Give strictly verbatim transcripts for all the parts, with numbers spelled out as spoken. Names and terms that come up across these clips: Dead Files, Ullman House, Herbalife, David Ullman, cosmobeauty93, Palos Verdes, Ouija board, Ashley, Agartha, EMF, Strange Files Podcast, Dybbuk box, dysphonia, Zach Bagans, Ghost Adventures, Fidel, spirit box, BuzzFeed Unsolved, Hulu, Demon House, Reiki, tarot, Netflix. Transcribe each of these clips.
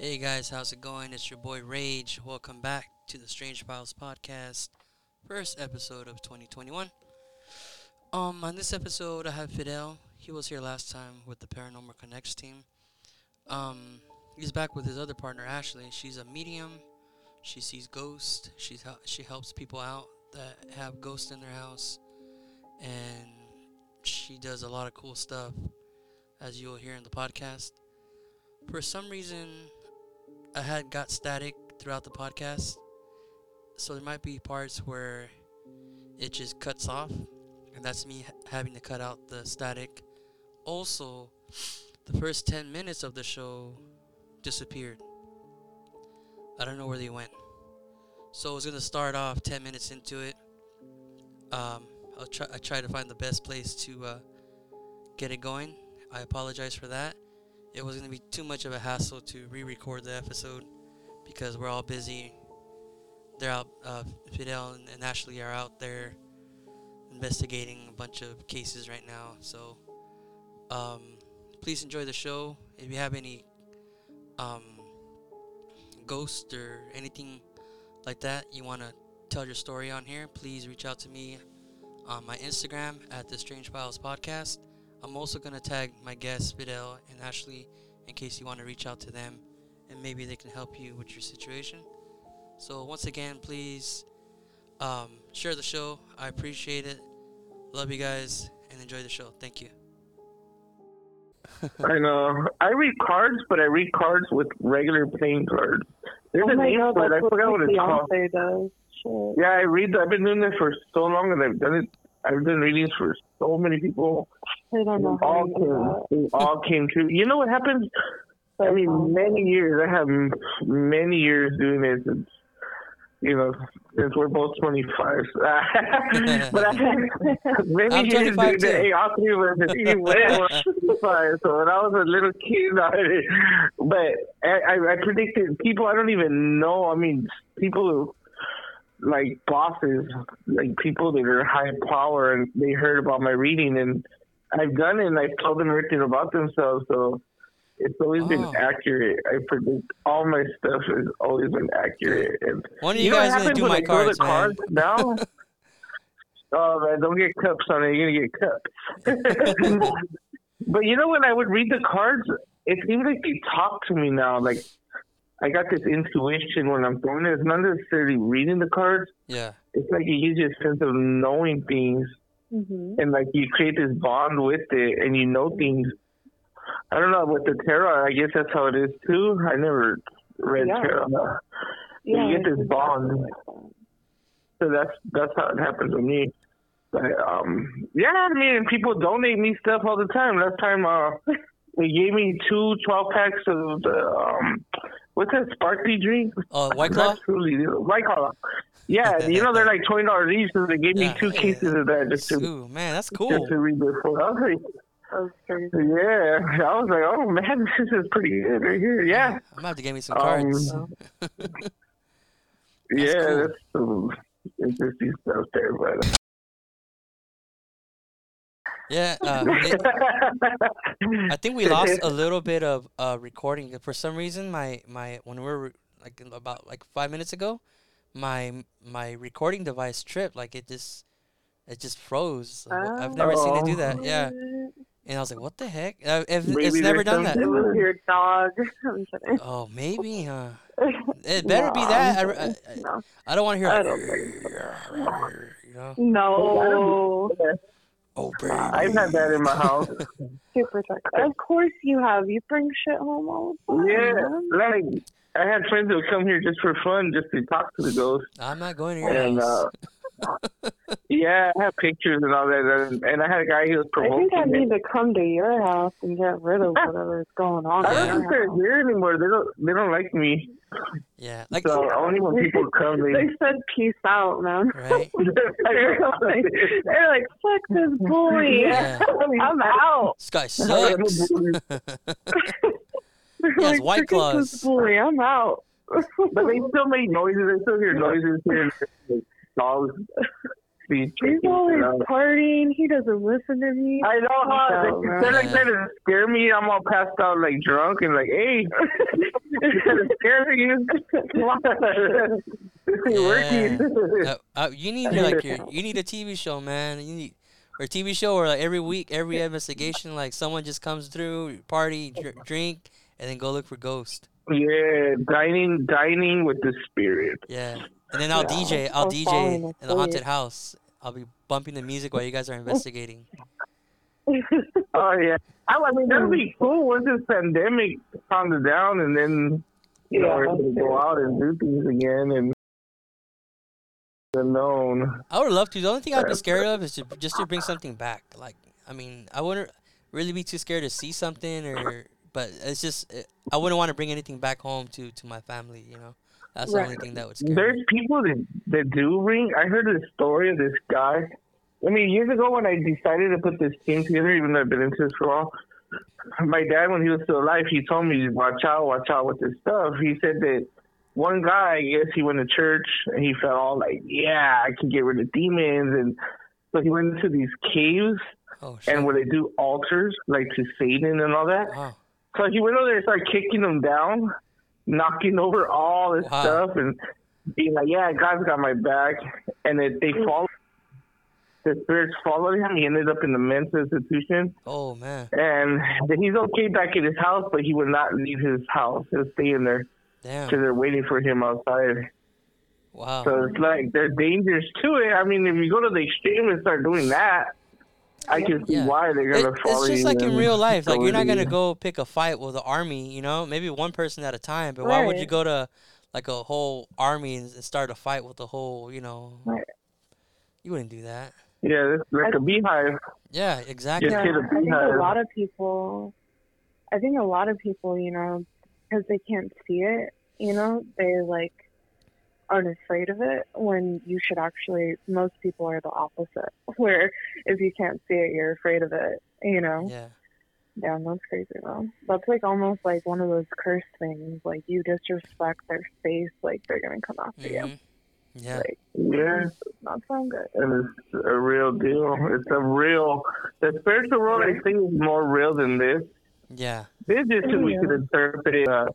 Hey guys, how's it going? It's your boy Rage. Welcome back to the Strange Files Podcast, first episode of twenty twenty-one. Um, on this episode, I have Fidel. He was here last time with the Paranormal Connects team. Um, he's back with his other partner, Ashley. She's a medium. She sees ghosts. She's hel- she helps people out that have ghosts in their house, and she does a lot of cool stuff, as you'll hear in the podcast. For some reason, I had got static throughout the podcast, so there might be parts where it just cuts off, and that's me ha- having to cut out the static. Also, the first ten minutes of the show disappeared. I don't know where they went. So I was going to start off ten minutes into it. Um, I'll try, I tried to find the best place to uh, get it going. I apologize for that. It was going to be too much of a hassle to re-record the episode because we're all busy. They're out, uh, Fidel and, and Ashley are out there investigating a bunch of cases right now. So um, please enjoy the show. If you have any um, ghosts or anything like that you want to tell your story on here, please reach out to me on my Instagram at the Strange Files Podcast. I'm also going to tag my guests, Fidel and Ashley, in case you want to reach out to them, and maybe they can help you with your situation. So once again, please um, share the show. I appreciate it. Love you guys, and enjoy the show. Thank you. I know. I read cards, but I read cards with regular plain cards. There's oh a name for it. I forgot what it's called. Sure. Yeah, I read. I've been doing this for so long, and I've done it. I've done readings for so many people. I don't know. All came, it all came true. You know what happened? I mean, many years. I have many years doing this. Since, you know, since we're both twenty-five. But I had many I'm years doing this. Hey, all three of us. When I was twenty-five, so when I was a little kid, I, but I, I, I predicted people I don't even know. I mean, people who. Like bosses, like people that are high power, and they heard about my reading, and I've done it, and I've told them everything about themselves, so it's always oh. been accurate. I predict all my stuff has always been accurate. And what are you, you guys going to do my cards, cards now? Oh, man, don't get cups on it. You're going to get cups. But you know, when I would read the cards, it seems like they talk to me now, like, I got this intuition when I'm doing it. It's not necessarily reading the cards. Yeah. It's like you use your sense of knowing things. Mm-hmm. And, like, you create this bond with it, and you know things. I don't know. With the tarot, I guess that's how it is, too. I never read yeah. tarot. Yeah, you get this bond. So that's that's how it happens with me. But, um, yeah, I mean, people donate me stuff all the time. Last time, uh, they gave me two twelve-packs of the... Um, What's that sparkly drink? Oh, uh, White Claw? Absolutely. White Claw. Yeah, you know, they're like twenty dollars each, so they gave yeah, me two yeah, cases yeah. of that. Just to, Ooh, man, that's cool. Just to read before. I was like, yeah, I was like, oh, man, this is pretty good right here. Yeah. I'm going to have to get me some cards. Um, yeah, cool. That's some interesting stuff there, but... Uh, Yeah, uh, it, I think we lost a little bit of uh, recording for some reason. My, my when we were like about like five minutes ago, my my recording device tripped. Like it just it just froze. Oh. I've never oh. seen it do that. Yeah, and I was like, what the heck? Uh, if, it's never done that. It was your dog. I'm kidding. Oh, maybe, huh? It better no, be that. I, I, I, no. I don't want to hear. I don't like, you know? No. Oh, I've had that in my house. Super toxic. Of course you have. You bring shit home all the time. Yeah, like I had friends that would come here just for fun, just to talk to the ghost. I'm not going to your and, house. Uh, yeah, I have pictures and all that, and, and I had a guy who was promoting. I think I need to come to your house and get rid of whatever's going on. I don't think they're here anymore. They don't. They don't like me. Yeah, like so yeah. only when people come, they, they said peace out, man. Right? They're like, fuck this boy. Yeah. I'm out. This guy sucks. He has white claws. This boy, I'm out. But they still make noises. I still hear noises here. Dogs. be drinking. He's always so. partying. He doesn't listen to me. I know how. Instead of trying to scare me, I'm all passed out, like drunk, and like, hey, scare me. Yeah. uh, uh, you need like your, you need a T V show, man. You need or a T V show where like every week, every investigation, like someone just comes through, party, dr- drink, and then go look for ghosts. Yeah, dining, dining with the spirit. Yeah. And then I'll yeah, D J. I'll so D J fun. in the haunted house. I'll be bumping the music while you guys are investigating. Oh yeah, I mean that'd be cool once this pandemic calms down, and then you yeah, know we're gonna go out and do things again and alone. I would love to. The only thing I'd be scared of is to, just to bring something back. Like I mean, I wouldn't really be too scared to see something, or but it's just I wouldn't want to bring anything back home to to my family, you know. That's right. The only thing that would scare There's me. people that, that do ring. I heard the story of this guy. I mean, years ago when I decided to put this team together, even though I've been into this for a while, my dad, when he was still alive, he told me, watch out, watch out with this stuff. He said that one guy, I guess he went to church, and he felt all like, yeah, I can get rid of demons. And so he went into these caves, oh, and where they do altars, like to Satan and all that. Wow. So he went over there and started kicking them down, knocking over all this wow. stuff and being like, yeah, God's got my back. And it, they followed, the spirits followed him. He ended up in the mental institution. Oh, man. And he's okay back at his house, but he would not leave his house. He'll stay in there. Damn. Because they're waiting for him outside. Wow. So it's like, they're dangerous to it. I mean, if you go to the extreme and start doing that, I can see yeah. why they're going to follow you. It's just like in real life. Like, you're not going to go pick a fight with the army, you know? Maybe one person at a time. But right. why would you go to, like, a whole army and start a fight with the whole, you know? Right. You wouldn't do that. Yeah, it's like I, a beehive. Yeah, exactly. Yeah, beehive. I think a lot of people, I think a lot of people, you know, because they can't see it, you know? They, like, aren't afraid of it, when you should actually, most people are the opposite, where if you can't see it, you're afraid of it, you know? Yeah. Damn, that's crazy, though. That's like almost like one of those cursed things, like you disrespect their space, like they're gonna come after mm-hmm. you. Yeah. Like, yeah. Not sound good. And it's a real deal. It's a real, the spiritual world, I think, is more real than this. Yeah. This is just yeah. we could interpret it uh,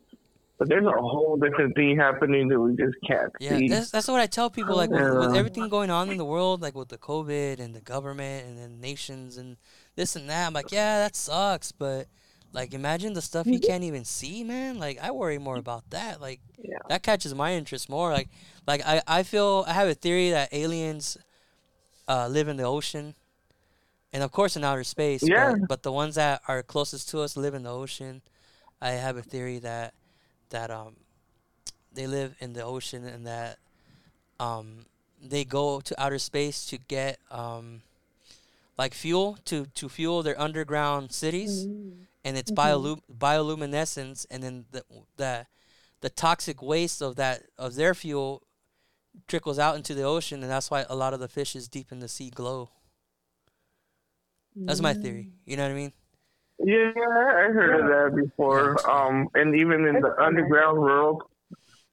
but there's a whole different thing happening that we just can't yeah, see. Yeah, that's, that's what I tell people. Like, yeah. with, with everything going on in the world, like with the COVID and the government and the nations and this and that, I'm like, yeah, that sucks. But, like, imagine the stuff you can't even see, man. Like, I worry more about that. Like, yeah. that catches my interest more. Like, like I, I feel I have a theory that aliens uh, live in the ocean and, of course, in outer space. Yeah. But, but the ones that are closest to us live in the ocean. I have a theory that... that um they live in the ocean and that um they go to outer space to get um like fuel to, to fuel their underground cities mm-hmm. and it's mm-hmm. biolum- bioluminescence and then the, the the toxic waste of that of their fuel trickles out into the ocean and that's why a lot of the fishes deep in the sea glow. That's my theory. You know what I mean? Yeah, I heard of that before. Um, and even in the underground world,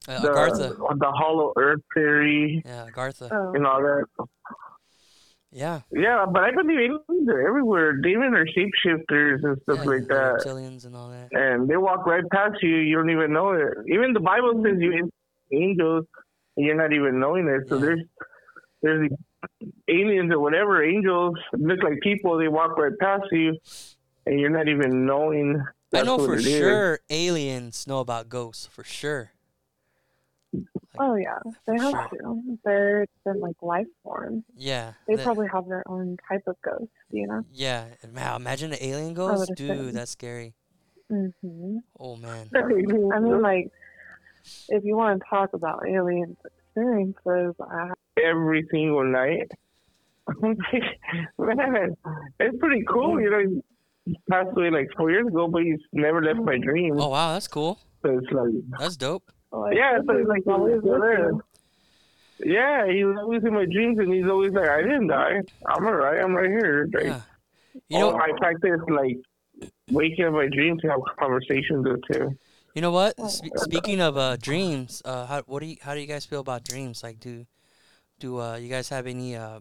uh, the, Agartha. the hollow earth theory, yeah, Agartha, and all that. Yeah, yeah, but I believe aliens are everywhere. Demons are shapeshifters and stuff yeah, like that. Reptilians and all that. And they walk right past you. You don't even know it. Even the Bible says you angels, and you're not even knowing it. So yeah. there's there's aliens or whatever angels look like people. They walk right past you. And you're not even knowing. I know for sure is. aliens know about ghosts, for sure. Like, oh, yeah. They have sure. to. They're been like life forms. Yeah. They that, probably have their own type of ghosts, you know? Yeah. Wow, imagine an alien ghost? Dude, said. that's scary. Mm-hmm. Oh, man. I mean, like, if you want to talk about aliens' experiences, I have- every single night. Man, it's pretty cool, you know? Passed away like four years ago, but he's never left my dream. Oh wow, that's cool. So it's like that's dope. Yeah, so it's like always there. Yeah, he's always in my dreams, and he's always like, "I didn't die. I'm alright. I'm right here." Like, yeah. You know, I practice like waking up my dreams to have conversations with him. You know what? Sp- speaking of uh, dreams, uh, how what do you how do you guys feel about dreams? Like, do do uh, you guys have any uh,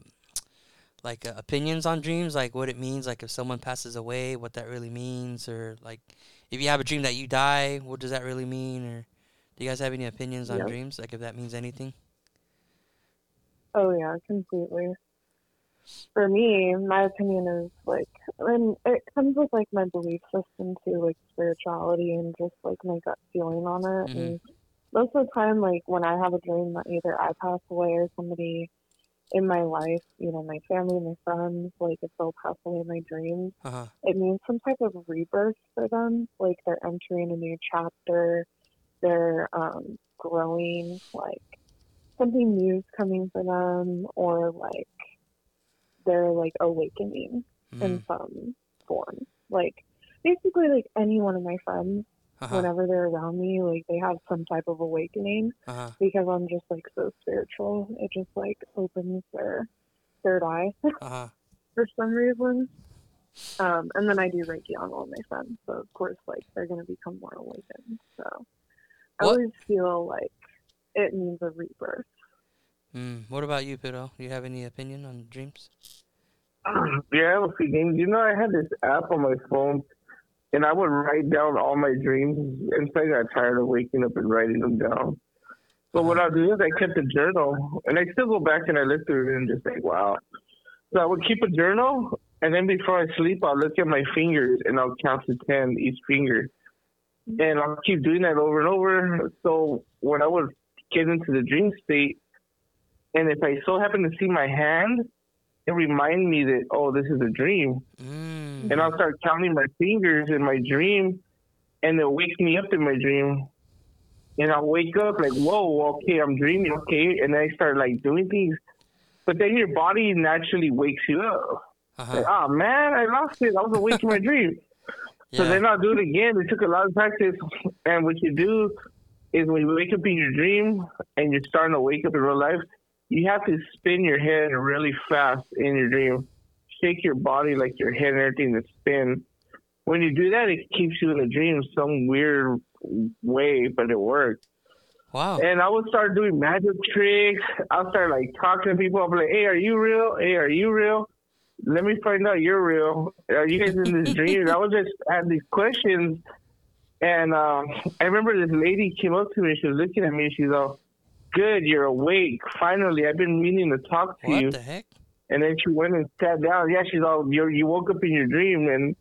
like uh, opinions on dreams, like what it means, like if someone passes away, what that really means, or like if you have a dream that you die, what does that really mean? Or do you guys have any opinions on yeah. dreams, like if that means anything? Oh yeah, completely. For me, my opinion is like, and it comes with like my belief system too, like spirituality and just like my gut feeling on it. Mm-hmm. And most of the time, like when I have a dream that either I pass away or somebody in my life, you know, my family, my friends, like if they'll pass away in my dreams, uh-huh. it means some type of rebirth for them. Like they're entering a new chapter, they're um, growing, like something new is coming for them, or like they're like awakening mm. in some form. Like basically like any one of my friends, uh-huh. whenever they're around me, like they have some type of awakening uh-huh. because I'm just like so spiritual. It just like opens their third eye uh-huh. for some reason. Um, and then I do Reiki on all my friends, so of course like they're going to become more awakened. So I what? always feel like it means a rebirth. Mm. What about you, Fidel? Do you have any opinion on dreams? Um, yeah, I have a few games. You know, I had this app on my phone, and I would write down all my dreams. And I got tired of waking up and writing them down. So what I do is I kept a journal, and I still go back and I look through it and just like, wow. So I would keep a journal, and then before I sleep, I'll look at my fingers, and I'll count to ten each finger. And I'll keep doing that over and over. So when I would get into the dream state, and if I so happen to see my hand, it reminds me that, oh, this is a dream. Mm. And I'll start counting my fingers in my dream, and it wakes me up in my dream. And I'll wake up like, whoa, okay, I'm dreaming, okay. And then I start, like, doing things. But then your body naturally wakes you up. Uh-huh. Like, oh, man, I lost it. I was awake in my dream. Yeah. So then I'll do it again. It took a lot of practice. And what you do is when you wake up in your dream and you're starting to wake up in real life, you have to spin your head really fast in your dream. Shake your body like your head and everything to spin. When you do that, it keeps you in a dream some weird way, but it works. Wow. And I would start doing magic tricks. I'll start like talking to people. I'll be like, hey, are you real? Hey, are you real? Let me find out you're real. Are you guys in this dream? And I would just have these questions. And um, I remember this lady came up to me. She was looking at me. She's all, good, you're awake. Finally, I've been meaning to talk to what you. What the heck? And then she went and sat down. Yeah, she's all, you're, you woke up in your dream, and,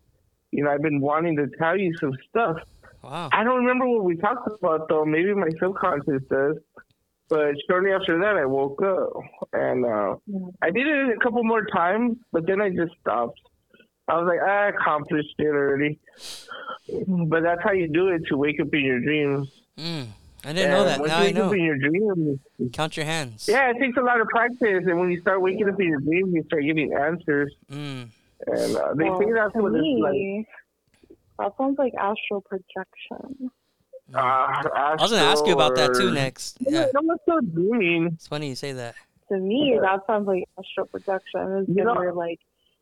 you know, I've been wanting to tell you some stuff. Wow. I don't remember what we talked about, though. Maybe my subconscious does. But shortly after that, I woke up. And uh, I did it a couple more times, but then I just stopped. I was like, I accomplished it already. But that's how you do it, to wake up in your dreams. Mm. I didn't and know that. Now you I know. In your dreams, count your hands. Yeah, it takes a lot of practice, and when you start waking up in your dreams, you start getting answers. Mm. And uh, they well, think that's what it's like. That sounds like astral projection. Uh, astral I was going to ask you about that too next. Yeah. I'm not so dreaming. It's funny you say that. To me, yeah. that sounds like astral projection. It's you know, where like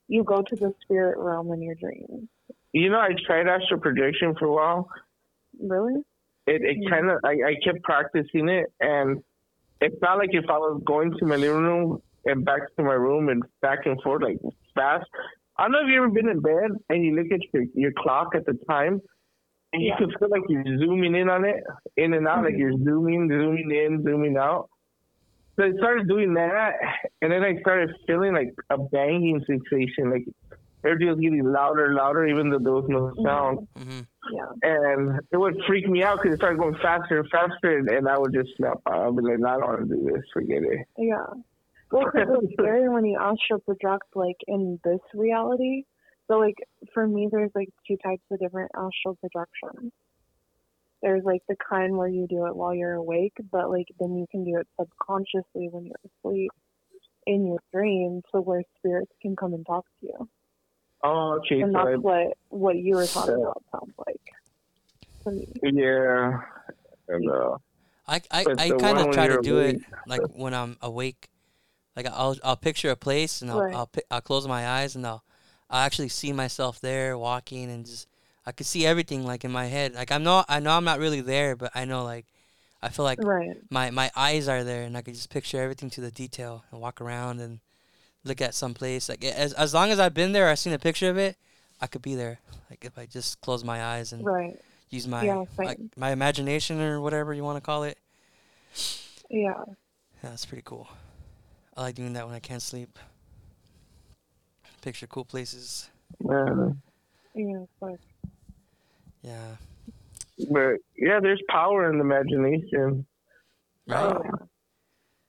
you go to the spirit realm in your dreams. You know, I tried astral projection for a while. Really? It, it kind of, I, I kept practicing it, and it felt like if I was going to my living room and back to my room and back and forth, like, fast. I don't know if you've ever been in bed, and you look at your, your clock at the time, and you yeah. can feel like you're zooming in on it, in and out, mm-hmm. like you're zooming, zooming in, zooming out. So I started doing that, and then I started feeling like a banging sensation, like everything was getting louder, louder, even though there was no sound. Mm-hmm. Yeah. And it would freak me out because it started going faster and faster, and, and I would just snap out. I'd be like, I don't want to do this. Forget it. Yeah. Well, because it's scary when you astral project, like, in this reality. So, like, for me, there's, like, two types of different astral projections. There's, like, the kind where you do it while you're awake, but, like, then you can do it subconsciously when you're asleep in your dream, so where spirits can come and talk to you. Oh, okay. And that's so I, what, what you were talking uh, about sounds like. Yeah. And, uh, I I, I kind of try to do awake. it like when I'm awake. Like I'll I'll picture a place and I'll right. I'll, I'll close my eyes and I'll I actually see myself there walking and just I could see everything like in my head. Like I'm not I know I'm not really there, but I know like I feel like right. my my eyes are there and I could just picture everything to the detail and walk around and look at someplace. Like, as as long as I've been there, I've seen a picture of it, I could be there. Like, if I just close my eyes and right. use my yeah, like my imagination or whatever you want to call it. Yeah. Yeah, that's pretty cool. I like doing that when I can't sleep. Picture cool places. Yeah. Yeah, of course. Yeah. But, yeah, there's power in the imagination. Right. Uh,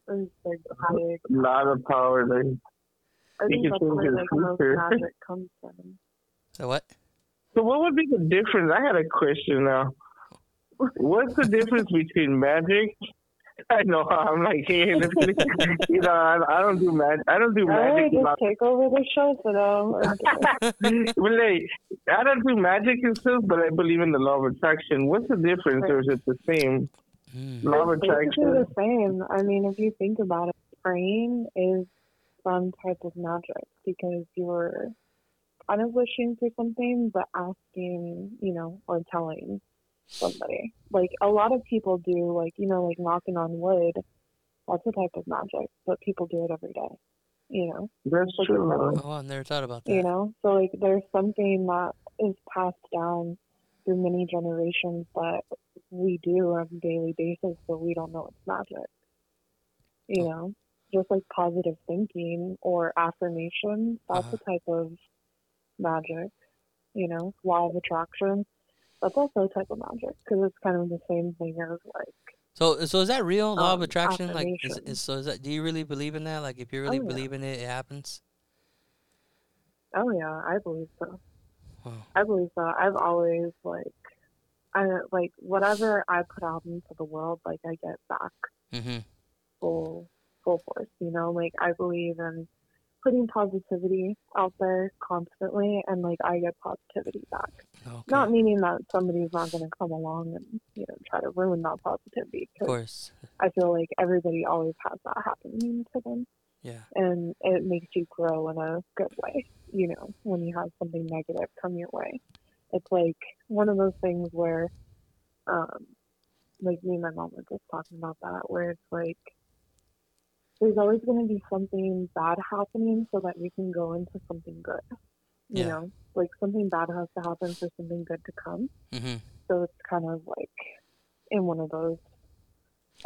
there's, like, magic. A lot of power there. I think that's where, like, most magic comes from. So what? So what would be the difference? I had a question now. What's the difference between magic? I know, I'm like, hey, this you know, I, I don't do magic. I don't do magic. I just take over the show today. Okay. Well, hey, I don't do magic and stuff, but I believe in the law of attraction. What's the difference, or is it the same? Mm. Law of attraction. It's the same. I mean, if you think about it, praying is some type of magic because you're kind of wishing for something, but asking, you know, or telling somebody. Like, a lot of people do, like, you know, like knocking on wood, that's a type of magic, but people do it every day, you know. That's like true. Magic, oh, I never thought about that. You know, so like there's something that is passed down through many generations that we do on a daily basis, but we don't know it's magic, you oh. know. Just like positive thinking or affirmations, that's uh-huh. a type of magic, you know. Law of attraction, that's also a type of magic because it's kind of the same thing as, like. So, so is that real? Law um, of attraction, like, is, is, so is that? Do you really believe in that? Like, if you really oh, yeah. believe in it, it happens. Oh yeah, I believe so. Wow. I believe so. I've always like, I like whatever I put out into the world, like I get back mm-hmm. full full force. You know, like I believe in putting positivity out there constantly, and like I get positivity back. Okay. Not meaning that somebody's not going to come along and, you know, try to ruin that positivity. Of course. I feel like everybody always has that happening to them. Yeah. And it makes you grow in a good way, you know, when you have something negative come your way. It's like one of those things where, um, like me and my mom were just talking about that, where it's like, there's always going to be something bad happening so that we can go into something good. You yeah. know, like something bad has to happen for something good to come. Mm-hmm. So it's kind of like in one of those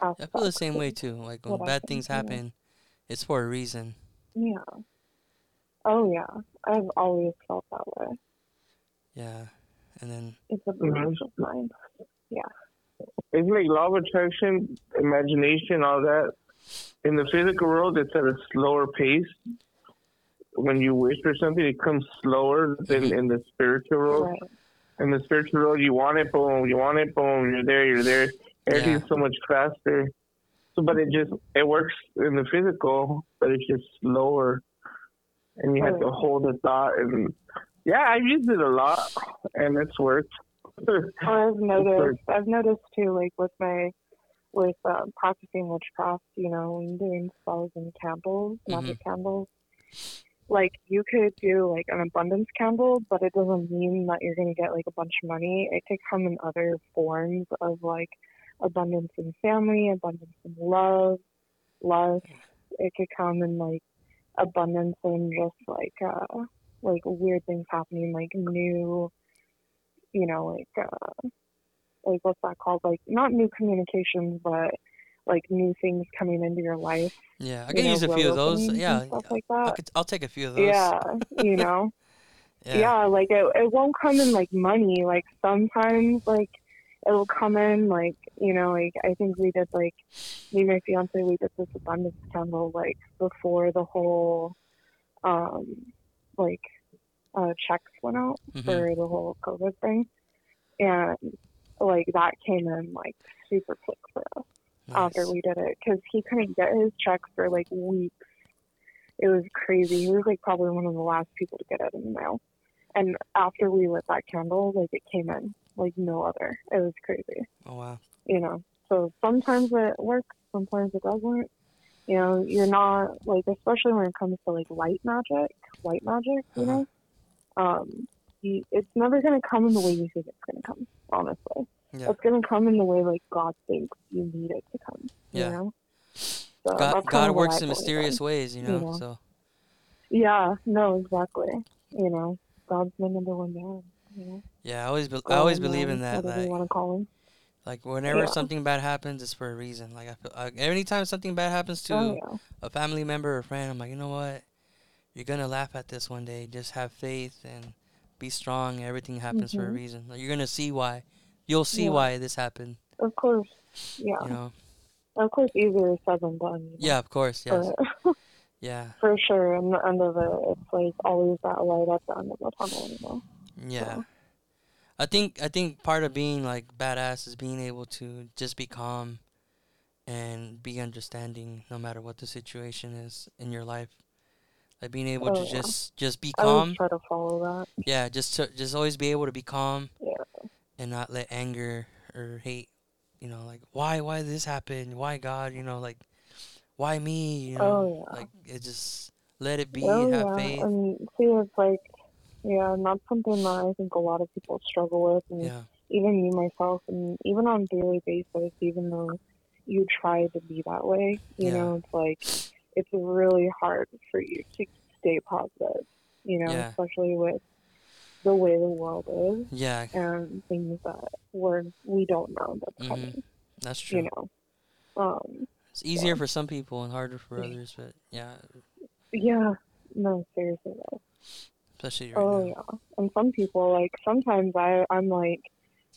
aspects. I feel the same way too. Like when bad things happen, it's for a reason. Yeah. Oh yeah. I've always felt that way. Yeah. And then it's a potential mm-hmm. mind. Yeah. It's like law of attraction, imagination, all that. In the physical world, it's at a slower pace. When you wish for something, it comes slower than in the spiritual world. Right. In the spiritual world, you want it, boom, you want it, boom, you're there, you're there. Everything's yeah. so much faster. So, but it just, it works in the physical, but it's just slower. And you have to hold a thought. And yeah, I've used it a lot, and it's worked. I've noticed, I've noticed too, like with my, with um, practicing witchcraft, you know, and doing spells and candles, magic mm-hmm. candles. Like, you could do, like, an abundance candle, but it doesn't mean that you're going to get, like, a bunch of money. It could come in other forms of, like, abundance in family, abundance in love, lust. It could come in, like, abundance in just, like, uh, like weird things happening, like new, you know, like, uh, like, what's that called? Like, not new communications, but like new things coming into your life. Yeah, I can use a few of those. Yeah, stuff like that. Could, I'll take a few of those. Yeah, you know. yeah. yeah, like it. It won't come in like money. Like sometimes, like it'll come in like, you know, like I think we did, like me and my fiance, we did this abundance candle like before the whole, um, like, uh, checks went out mm-hmm. for the whole COVID thing, and like that came in like super quick for us. Nice. After we did it, because he couldn't get his checks for like weeks. It was crazy. He was like probably one of the last people to get it in the mail. And after we lit that candle, like it came in like no other. It was crazy. Oh wow! You know, so sometimes it works, sometimes it doesn't. You know, you're not like, especially when it comes to like light magic, white magic. You uh-huh. know, um, you, it's never gonna come in the way you think it's gonna come. Honestly. Yeah. It's going to come in the way, like, God thinks you need it to come, yeah. you know? So God, God works in mysterious ways, you know, you know? So Yeah, no, exactly. You know, God's my number one man. You know? Yeah, I always, be- I always believe in that. Whatever like, you want to call him. Like whenever yeah. something bad happens, it's for a reason. Like I feel, like, anytime something bad happens to oh, yeah. a family member or friend, I'm like, you know what? You're gonna laugh at this one day. Just have faith and be strong. Everything happens mm-hmm. for a reason. Like, you're gonna see why. You'll see yeah. why this happened. Of course. Yeah. You know? Of course, easier said than done. You know? Yeah, of course. Yes. But, yeah. For sure. And the end of it, it's like always that light at the end of the tunnel. You know? Yeah. So. I think I think part of being like badass is being able to just be calm and be understanding no matter what the situation is in your life. Like being able oh, to yeah. just, just be calm. I always try to follow that. Yeah, just to, just always be able to be calm yeah. and not let anger or hate, you know, like why why this happened? Why God? You know, like why me? You know, oh, yeah. like it just let it be. Oh, have yeah. faith. And see, it's like. Yeah, and that's something that I think a lot of people struggle with, and yeah. even me myself, and even on a daily basis, even though you try to be that way, you yeah. know, it's like, it's really hard for you to stay positive, you know, yeah. especially with the way the world is, yeah, and things that we're, we don't know that's mm-hmm. coming. That's true. You know. Um, it's easier yeah. for some people and harder for others, but yeah. Yeah, no, seriously though. Right oh now. yeah, and some people like sometimes I I'm like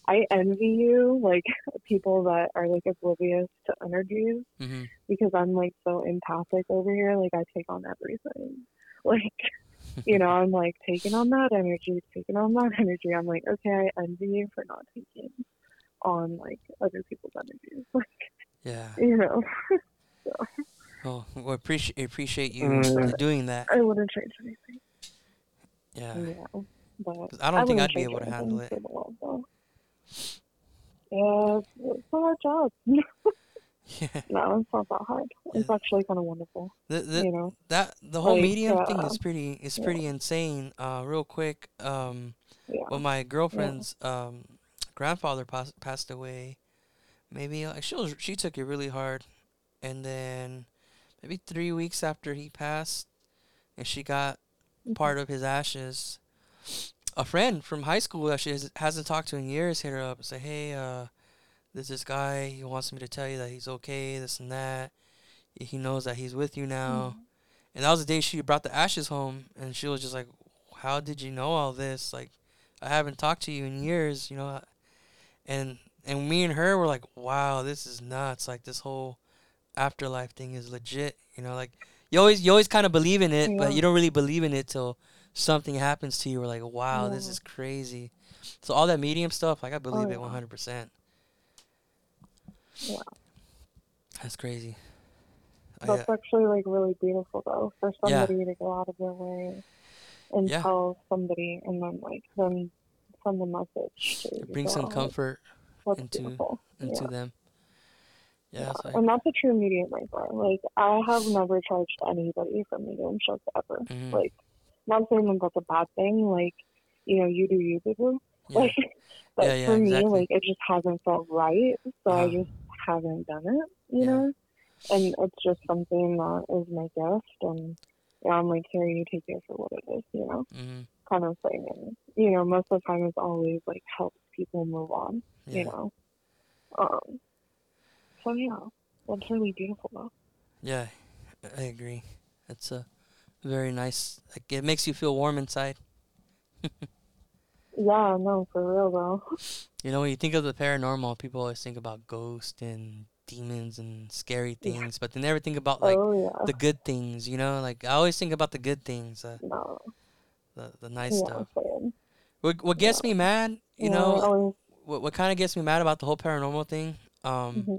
I envy you like people that are like oblivious to energies mm-hmm. because I'm like so empathic over here, like I take on everything, like you know I'm like taking on that energy, taking on that energy. I'm like okay, I envy you for not taking on like other people's energies, like yeah, you know. So. Well, we well, appreciate appreciate you mm. doing that. I wouldn't change anything. Yeah. yeah but I don't I think I'd be able to handle it. World, yeah, it's not our job. yeah. No, it's not that hard. It's yeah. actually kind of wonderful. The, the, you know that the whole like, medium uh, thing is pretty. It's yeah. pretty insane. Uh, real quick. Um, yeah. when my girlfriend's yeah. um grandfather pas- passed away, maybe like, she was, she took it really hard, and then maybe three weeks after he passed, and she got. Part of his ashes, a friend from high school that she has, hasn't talked to in years hit her up and said, hey, uh, there's this guy, he wants me to tell you that he's okay, this and that. He knows that he's with you now. Mm-hmm. And that was the day she brought the ashes home, and she was just like, how did you know all this? Like, I haven't talked to you in years, you know? And and me and her were like, wow, this is nuts. Like, this whole afterlife thing is legit, you know? Like, You always you always kind of believe in it, yeah. but you don't really believe in it till something happens to you. We're like, wow, yeah. this is crazy. So all that medium stuff, like I believe oh, yeah. it one hundred percent. Yeah, that's crazy. That's I, actually like really beautiful though for somebody yeah. to go out of their way and yeah. tell somebody, and then like them send the message. To Bring some out. comfort that's into beautiful. into yeah. them. Yeah, yeah. And that's a true medium right there. Like, I have never charged anybody for mediumship ever. Mm-hmm. Like, not saying that that's a bad thing. Like, you know, you do you, people. Yeah. Like, but yeah, yeah, for exactly. me, like, it just hasn't felt right. So uh-huh. I just haven't done it, you yeah. know? And it's just something that is my gift. And you know, I'm like, here, you take it for what it is, you know? Mm-hmm. Kind of thing. And, you know, most of the time it's always, like, helps people move on, yeah. you know? Um. So yeah, that's really beautiful though. Yeah, I agree. It's a very nice. Like, it makes you feel warm inside. yeah, no, for real though. You know, when you think of the paranormal, people always think about ghosts and demons and scary things, yeah. but they never think about like oh, yeah. the good things. You know, like I always think about the good things, uh, no. the the nice yeah, stuff. What what gets yeah. me mad, you yeah, know, always... what what kind of gets me mad about the whole paranormal thing, um. Mm-hmm.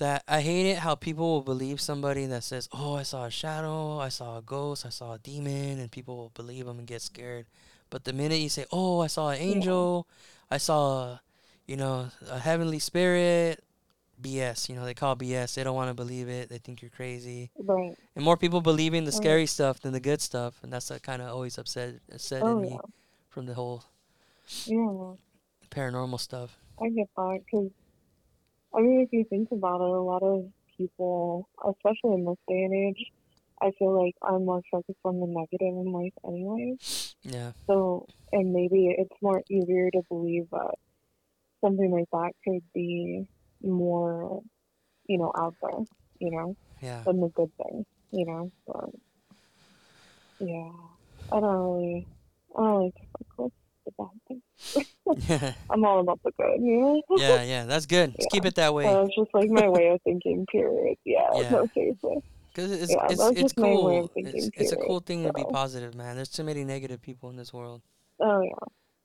That I hate it how people will believe somebody that says, oh, I saw a shadow, I saw a ghost, I saw a demon, and people will believe them and get scared. But the minute you say, oh, I saw an angel, yeah. I saw, you know, a heavenly spirit, B S. You know, they call B S. They don't want to believe it. They think you're crazy. Right. And more people believe in the scary right. stuff than the good stuff. And that's what kind of always upset, upset oh, me yeah. from the whole yeah. paranormal stuff. I get that because... I mean, if you think about it, a lot of people, especially in this day and age, I feel like I'm more focused on the negative in life anyway. Yeah. So, and maybe it's more easier to believe that something like that could be more, you know, out there, you know, yeah. than the good thing, you know. So, yeah, I don't really, I don't really fuck with the bad thing. Yeah. I'm all about the good, you know. Yeah, yeah, that's good. Just yeah. keep it that way. So it's just like my way of thinking, period. Yeah, yeah. No, seriously. Because it's, yeah, it's, it's cool. It's, it's a cool thing so. to be positive, man. There's too many negative people in this world. Oh, yeah.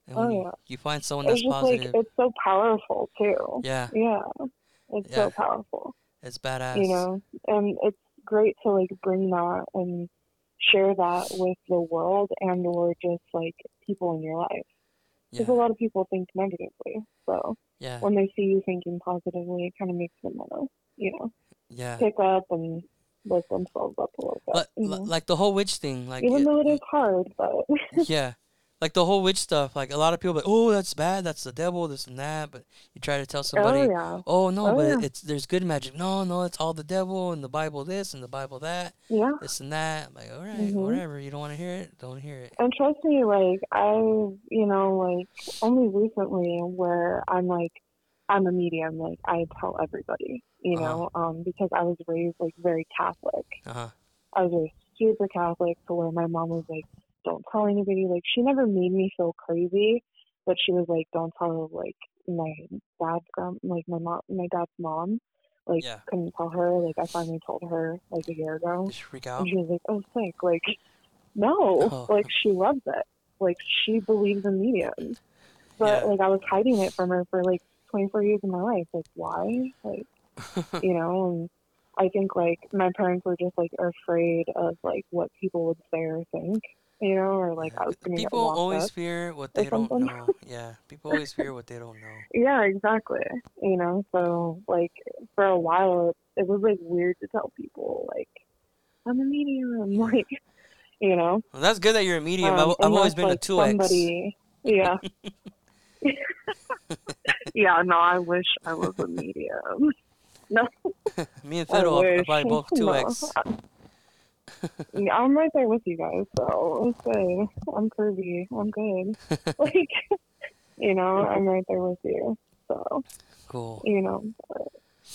And oh, yeah. You find someone that's it's just positive. Like, it's so powerful, too. Yeah. Yeah. It's yeah. so powerful. It's badass. You know? And it's great to, like, bring that and share that with the world and or just, like, people in your life. Because yeah. a lot of people think negatively. So yeah. when they see you thinking positively, it kind of makes them want to, you know, yeah. pick up and... lift themselves up a little bit. Like, you know? Like the whole witch thing. Like Even it, though it is hard, but... yeah. Like the whole witch stuff. Like a lot of people are like, oh, that's bad. That's the devil, this and that. But you try to tell somebody, oh, yeah. oh no, oh, but yeah. it's there's good magic. No, no, it's all the devil and the Bible this and the Bible that. Yeah. This and that. I'm like, all right, mm-hmm. whatever. You don't want to hear it? Don't hear it. And trust me, like, I, you know, like, only recently where I'm like, I'm a medium, like, I tell everybody, you uh-huh. know, um, because I was raised, like, very Catholic. Uh-huh. I was raised super Catholic to where my mom was like, don't tell anybody. Like, she never made me feel crazy, but she was like, don't tell, like, my dad's grandma, like, my mom, my dad's mom, like, yeah. couldn't tell her. Like, I finally told her, like, a year ago. Did she freak out? And she was like, oh, sick. Like, no. Oh. Like, she loves it. Like, she believes in mediums. But, yeah. like, I was hiding it from her for, like, twenty-four years of my life. Like, why? Like, you know, and I think, like, my parents were just, like, afraid of, like, what people would say or think, you know, or, like, yeah. I was going to get locked up. People always fear what they don't know. Yeah, people always fear what they don't know. Yeah, exactly. You know, so, like, for a while, it was, like, weird to tell people, like, I'm a medium, like, you know. Well, that's good that you're a medium. Um, I've, I've always been like a two X. Somebody, yeah. Yeah, no, I wish I was a medium. No. Me and Fidel are probably both two X. No. Yeah, I'm right there with you guys, so it's good. I'm curvy. I'm good. Like, you know, I'm right there with you. So, cool. You know, but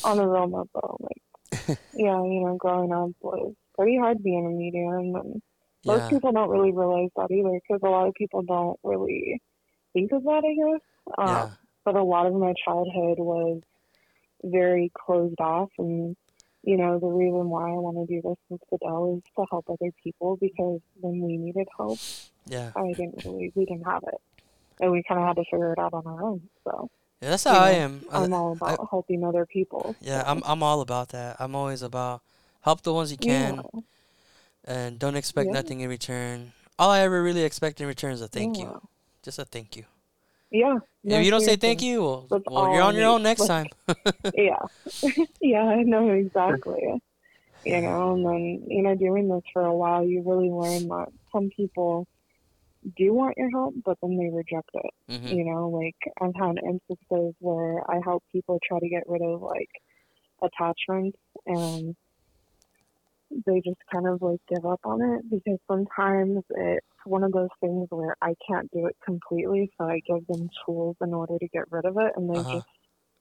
on a real note, though, like, yeah, you know, growing up was pretty hard being a medium. And yeah. most people don't really realize that either, because a lot of people don't really think of that, I guess. Uh, yeah. But a lot of my childhood was very closed off, and you know the reason why I want to do this with Fidel is to help other people, because when we needed help, yeah, I didn't really we didn't have it, and we kind of had to figure it out on our own. So yeah, that's how you know, I am. I'm I, all about I, helping other people. Yeah, so. I'm I'm all about that. I'm always about help the ones you can, yeah. and don't expect yeah. nothing in return. All I ever really expect in return is a thank yeah. you, just a thank you. Yeah. If you don't say thank you, well, well you're on your own next time. Yeah. Yeah, I know, exactly. You know, and then, you know, doing this for a while, you really learn that some people do want your help, but then they reject it. Mm-hmm. You know, like, I've had instances where I help people try to get rid of, like, attachments, and they just kind of, like, give up on it, because sometimes it one of those things where I can't do it completely, so I give them tools in order to get rid of it, and they uh-huh. just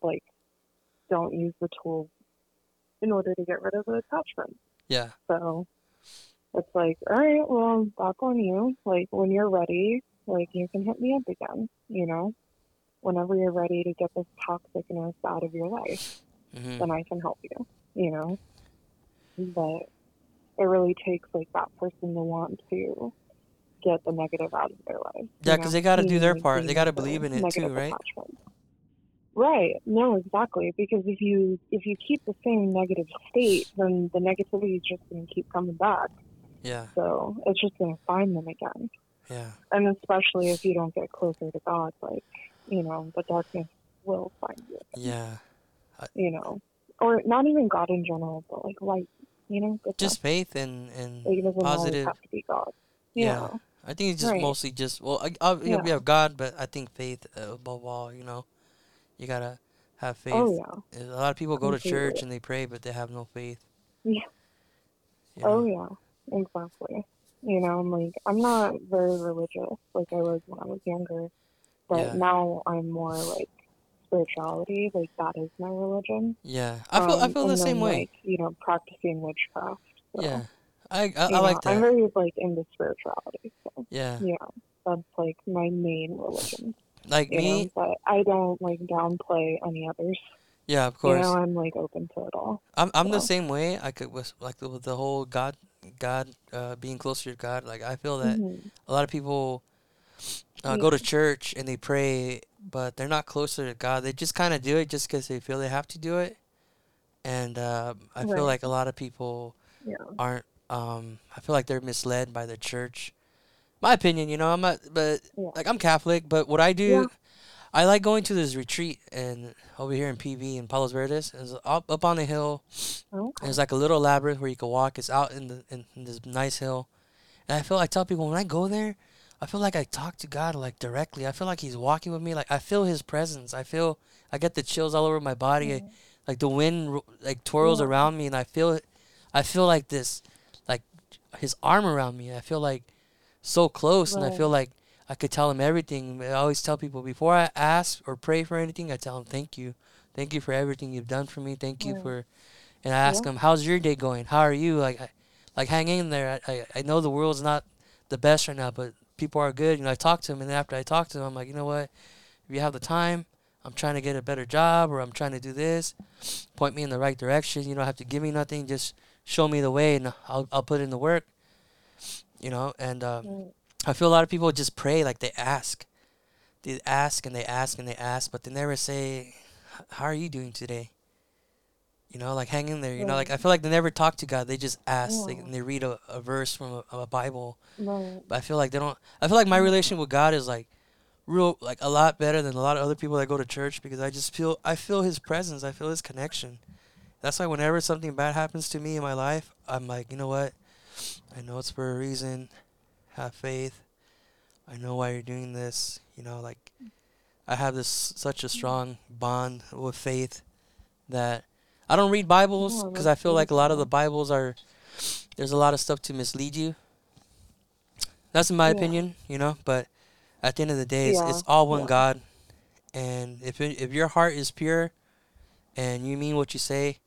like don't use the tools in order to get rid of the attachment. Yeah. So it's like, all right, well, back on you. Like, when you're ready, like, you can hit me up again, you know, whenever you're ready to get this toxicness out of your life, mm-hmm. then I can help you, you know. But it really takes like that person to want to get the negative out of their life. Yeah, because they got to do their part. They got to believe in it too, right? Attachment. Right. No, exactly. Because if you if you keep the same negative state, then the negativity is just going to keep coming back. Yeah. So it's just going to find them again. Yeah. And especially if you don't get closer to God, like, you know, the darkness will find you. Yeah. I, you know, or not even God in general, but like light. You know, just faith and and like, it doesn't positive. Have to be God. Yeah. yeah, I think it's just right. mostly just, well, I, I, yeah. we have God, but I think faith above all, you know, you got to have faith. Oh, yeah. A lot of people go Completely. to church and they pray, but they have no faith. Yeah. You know? Oh, yeah. Exactly. You know, I'm like, I'm not very religious like I was when I was younger, but yeah. now I'm more like spirituality, like that is my religion. Yeah, I feel um, I feel the then, same way. Like, you know, practicing witchcraft. So, yeah, I I, I know, like that. I'm very like into spirituality. So, yeah, yeah, that's like my main religion. Like me, know? But I don't like downplay any others. Yeah, of course. You know, I'm like open to it all. I'm I'm so. the same way. I could with like the, with the whole God. God, uh, being closer to God, like I feel that mm-hmm. a lot of people uh, yeah. go to church and they pray, but they're not closer to God. They just kind of do it just because they feel they have to do it. And uh, I right. feel like a lot of people yeah. aren't. Um, I feel like they're misled by the church. My opinion, you know, I'm not, but yeah. like I'm Catholic. But what I do, yeah. I like going to this retreat and over here in P V in Palos Verdes, is up, up on the hill. Okay. There's like a little labyrinth where you can walk. It's out in the in, in this nice hill, and I feel I tell people when I go there, I feel like I talk to God like directly. I feel like He's walking with me. Like I feel His presence. I feel I get the chills all over my body. Mm-hmm. I, like the wind like twirls yeah. around me, and I feel I feel like this, like His arm around me. I feel like so close, right. and I feel like. I could tell Him everything. I always tell people, before I ask or pray for anything, I tell Him, thank you. Thank you for everything you've done for me. Thank you yeah. for, and I ask yeah. Him, how's your day going? How are you? Like, I, like hang in there. I, I, I know the world's not the best right now, but people are good. You know, I talk to Him, and then after I talk to Him, I'm like, you know what? If you have the time, I'm trying to get a better job, or I'm trying to do this. Point me in the right direction. You don't have to give me nothing. Just show me the way, and I'll, I'll put in the work, you know, and, um, right. I feel a lot of people just pray, like they ask. They ask and they ask and they ask, but they never say, how are you doing today? You know, like hang in there. You right. know, like I feel like they never talk to God. They just ask yeah. like, and they read a, a verse from a, a Bible. Right. But I feel like they don't, I feel like my relation with God is like real, like a lot better than a lot of other people that go to church, because I just feel, I feel His presence. I feel His connection. That's why whenever something bad happens to me in my life, I'm like, you know what? I know it's for a reason. Have faith. I know why you're doing this. You know, like I have this such a strong bond with faith that I don't read Bibles because I feel like a lot of the Bibles are, there's a lot of stuff to mislead you. That's my yeah. opinion, you know, but at the end of the day, it's, yeah. it's all one yeah. God. And if it, if your heart is pure and you mean what you say,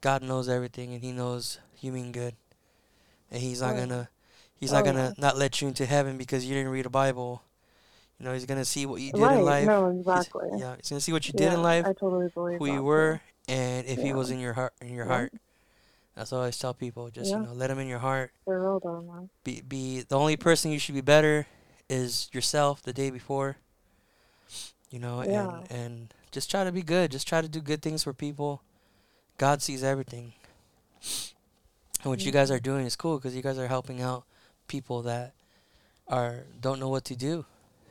God knows everything, and He knows you mean good. And He's not right. going to He's not oh, going to yeah. not let you into heaven because you didn't read a Bible. You know, He's going to see what you did right. in life. No, exactly. He's, yeah, He's going to see what you did yeah, in life, I totally believe who that. You were, and if yeah. He was in your heart. In your yeah. heart. That's what I always tell people. Just, yeah. you know, let Him in your heart. For real, though, man. Be, be, the only person you should be better is yourself the day before. You know, yeah. and, and just try to be good. Just try to do good things for people. God sees everything. And what yeah. you guys are doing is cool because you guys are helping out people that are don't know what to do.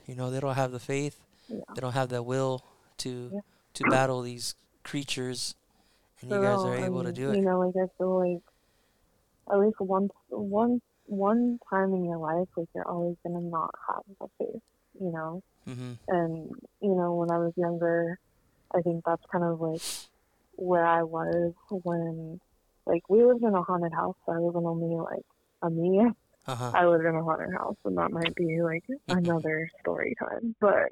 You know, they don't have the faith, yeah. they don't have the will to yeah. to battle these creatures, and so you guys are able I mean, to do you it. You know, like I feel like at least one one one time in your life, like you're always gonna not have the faith, you know. Mm-hmm. And you know, when I was younger, I think that's kind of like where I was when, like, we lived in a haunted house, so I wasn't only like a me. Uh-huh. I live in a haunted house, and that might be like another story time, but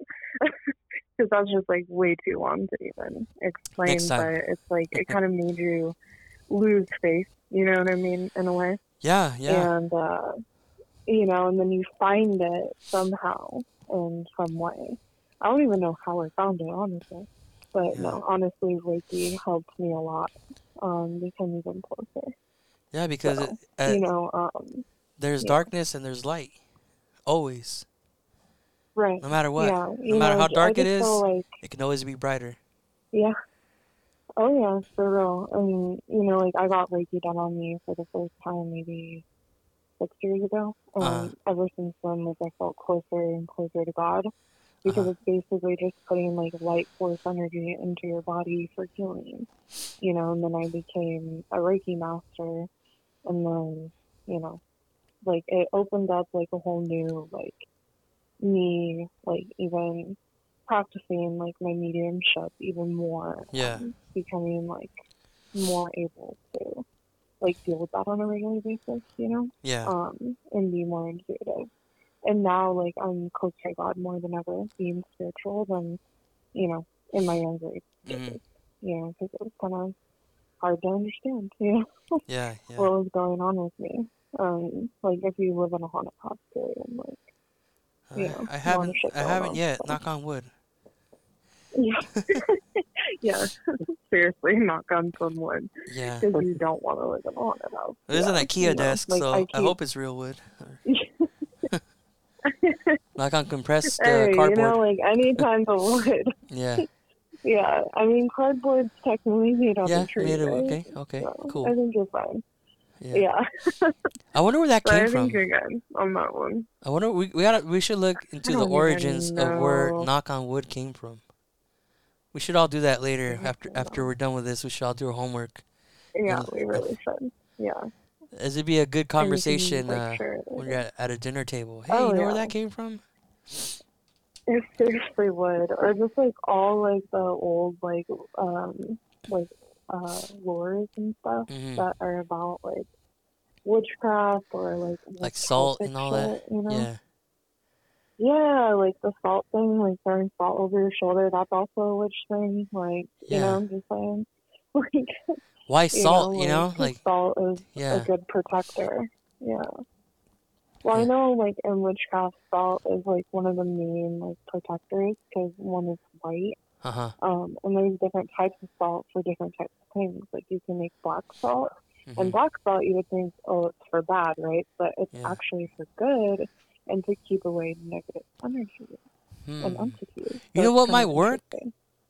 because that's just like way too long to even explain. But it's like it kind of made you lose faith, you know what I mean, in a way. Yeah, yeah. And uh, you know, and then you find it somehow in some way. I don't even know how I found it, honestly. But yeah. no, honestly, Reiki helped me a lot um, become even closer. Yeah, because so, it, uh, you know. Um, There's yeah. darkness and there's light, always. Right. No matter what, yeah. no you matter know, how dark it is, like, it can always be brighter. Yeah. Oh yeah, for real. I mean, you know, like I got Reiki done on me for the first time maybe six years ago, and uh-huh. ever since then, like I felt closer and closer to God, because uh-huh. it's basically just putting like light force energy into your body for healing. You know, and then I became a Reiki master, and then you know. Like, it opened up, like, a whole new, like, me, like, even practicing, like, my mediumship even more. Yeah. Um, becoming, like, more able to like deal with that on a regular basis, you know? Yeah. Um, and be more intuitive. And now, like, I'm close to God more than ever, being spiritual than, you know, in my younger age. Mm-hmm. You know, because it was kind of hard to understand, you know? Yeah, yeah. What was going on with me. Um, like, if you live in a haunted house, period, like, you uh, know. I haven't, I haven't on, yet, so. Knock on wood. Yeah. Yeah. Seriously, knock on some wood. Yeah. Because you don't want to live in a haunted house. There's yeah. an IKEA you desk, know? So like, I, I hope it's real wood. Knock on compressed uh, hey, cardboard. You know, like, any kind of wood. Yeah. Yeah, I mean, cardboard's technically made out yeah, of trees. Yeah, right? okay, okay, so cool. I think you're fine. Yeah. yeah. I wonder where that came from. I think you're good on that one. I wonder, we we gotta we should look into the origins of where knock on wood came from. We should all do that later after after we're done with this. We should all do our homework. Yeah, we really should. Yeah. As it'd be a good conversation uh, sure when you're at, at a dinner table. Hey, oh, you know yeah. where that came from? It seriously would. Or just, like, all, like, the old, like, um, like, uh, lores and stuff mm-hmm. that are about, like, witchcraft or, like... Like salt and all shit, that? You know? Yeah. Yeah, like, the salt thing, like, throwing salt over your shoulder, that's also a witch thing. Like, yeah. you know, I'm just saying. Like... Why salt, you know? Like, you know? Like salt is yeah. a good protector. Yeah. Well, yeah. I know, like, in witchcraft, salt is, like, one of the main, like, protectors, because one is white. Uh-huh. Um, and there's different types of salt for different types of things. Like, you can make black salt. Mm-hmm. And black salt, you would think, oh, it's for bad, right? But it's yeah. actually for good and to keep away negative energy hmm. and entities. So you know what might work?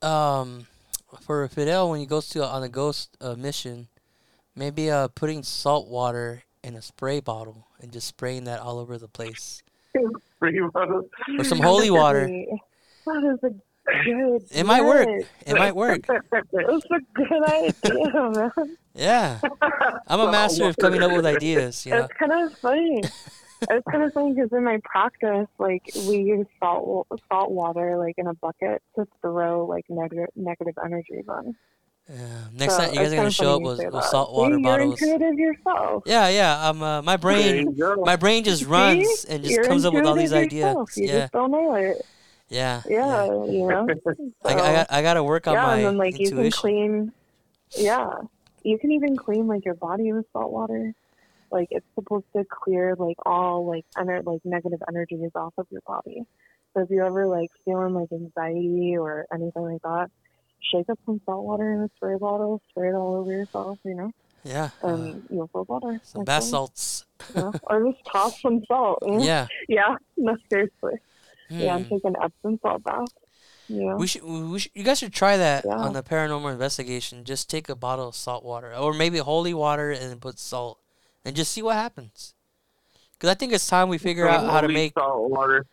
Um, for Fidel, when he goes to, on a ghost uh, mission, maybe uh, putting salt water in a spray bottle and just spraying that all over the place. Spray water. Or some holy water. That is a good It might work. It might work. It's a good idea, man. Yeah. I'm a master of coming up with ideas. You know? It's kind of funny. It's kind of funny because in my practice, like, we use salt salt water, like, in a bucket to throw, like, neg- negative energy on. Yeah. Next so time you guys are gonna show up with, with salt water See, bottles. You're intuitive yourself. Yeah, yeah. Um, uh, my brain, my brain just runs See? and just you're comes up with all these yourself. ideas. You yeah. just don't know it. Yeah. Yeah. yeah. You know. So, I, I got. I got to work on yeah, my and then, like, intuition. You can clean, yeah, you can even clean, like, your body with salt water. Like, it's supposed to clear, like, all, like, ener- like negative energies off of your body. So if you're ever, like, feeling, like, anxiety or anything like that, shake up some salt water in a spray bottle, spray it all over yourself, you know? Yeah. And um, you'll feel better. Some bath salts. You know? Or just toss some salt. You know? Yeah. Yeah. No, seriously. Mm. Yeah, I'm taking Epsom salt bath. Yeah. We should, we should, you guys should try that yeah. on the paranormal investigation. Just take a bottle of salt water or maybe holy water and put salt and just see what happens. Because I think it's time we figure some out how to make. Salt water.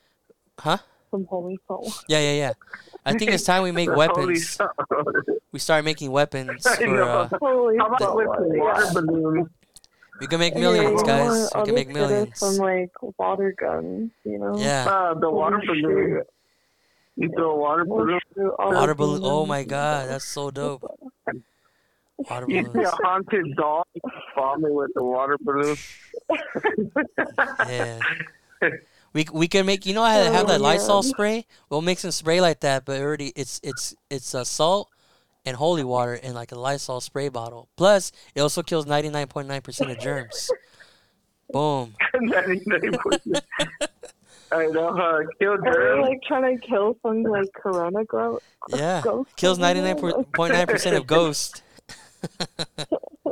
Huh? Some holy salt water. Yeah, yeah, yeah. I think it's time we make weapons. We start making weapons. For, uh, the, we can make millions, guys. We can make millions. Some, like, water guns, you know? Yeah. Uh, the water balloon. You throw a water balloon. Water balloon. Oh, my God. That's so dope. Water balloons. You see a haunted dog bombing with the water balloon. Yeah. We we can make, you know, I have oh, that Lysol yeah. spray. We'll make some spray like that, but already it's it's it's uh, salt and holy water in, like, a Lysol spray bottle. Plus, it also kills ninety nine point nine percent of germs. Boom. Ninety nine percent. I know how to kill germs. Are we, like, trying to kill some, like, corona gro- yeah. ghosts? Yeah, kills ninety nine point nine percent of ghosts.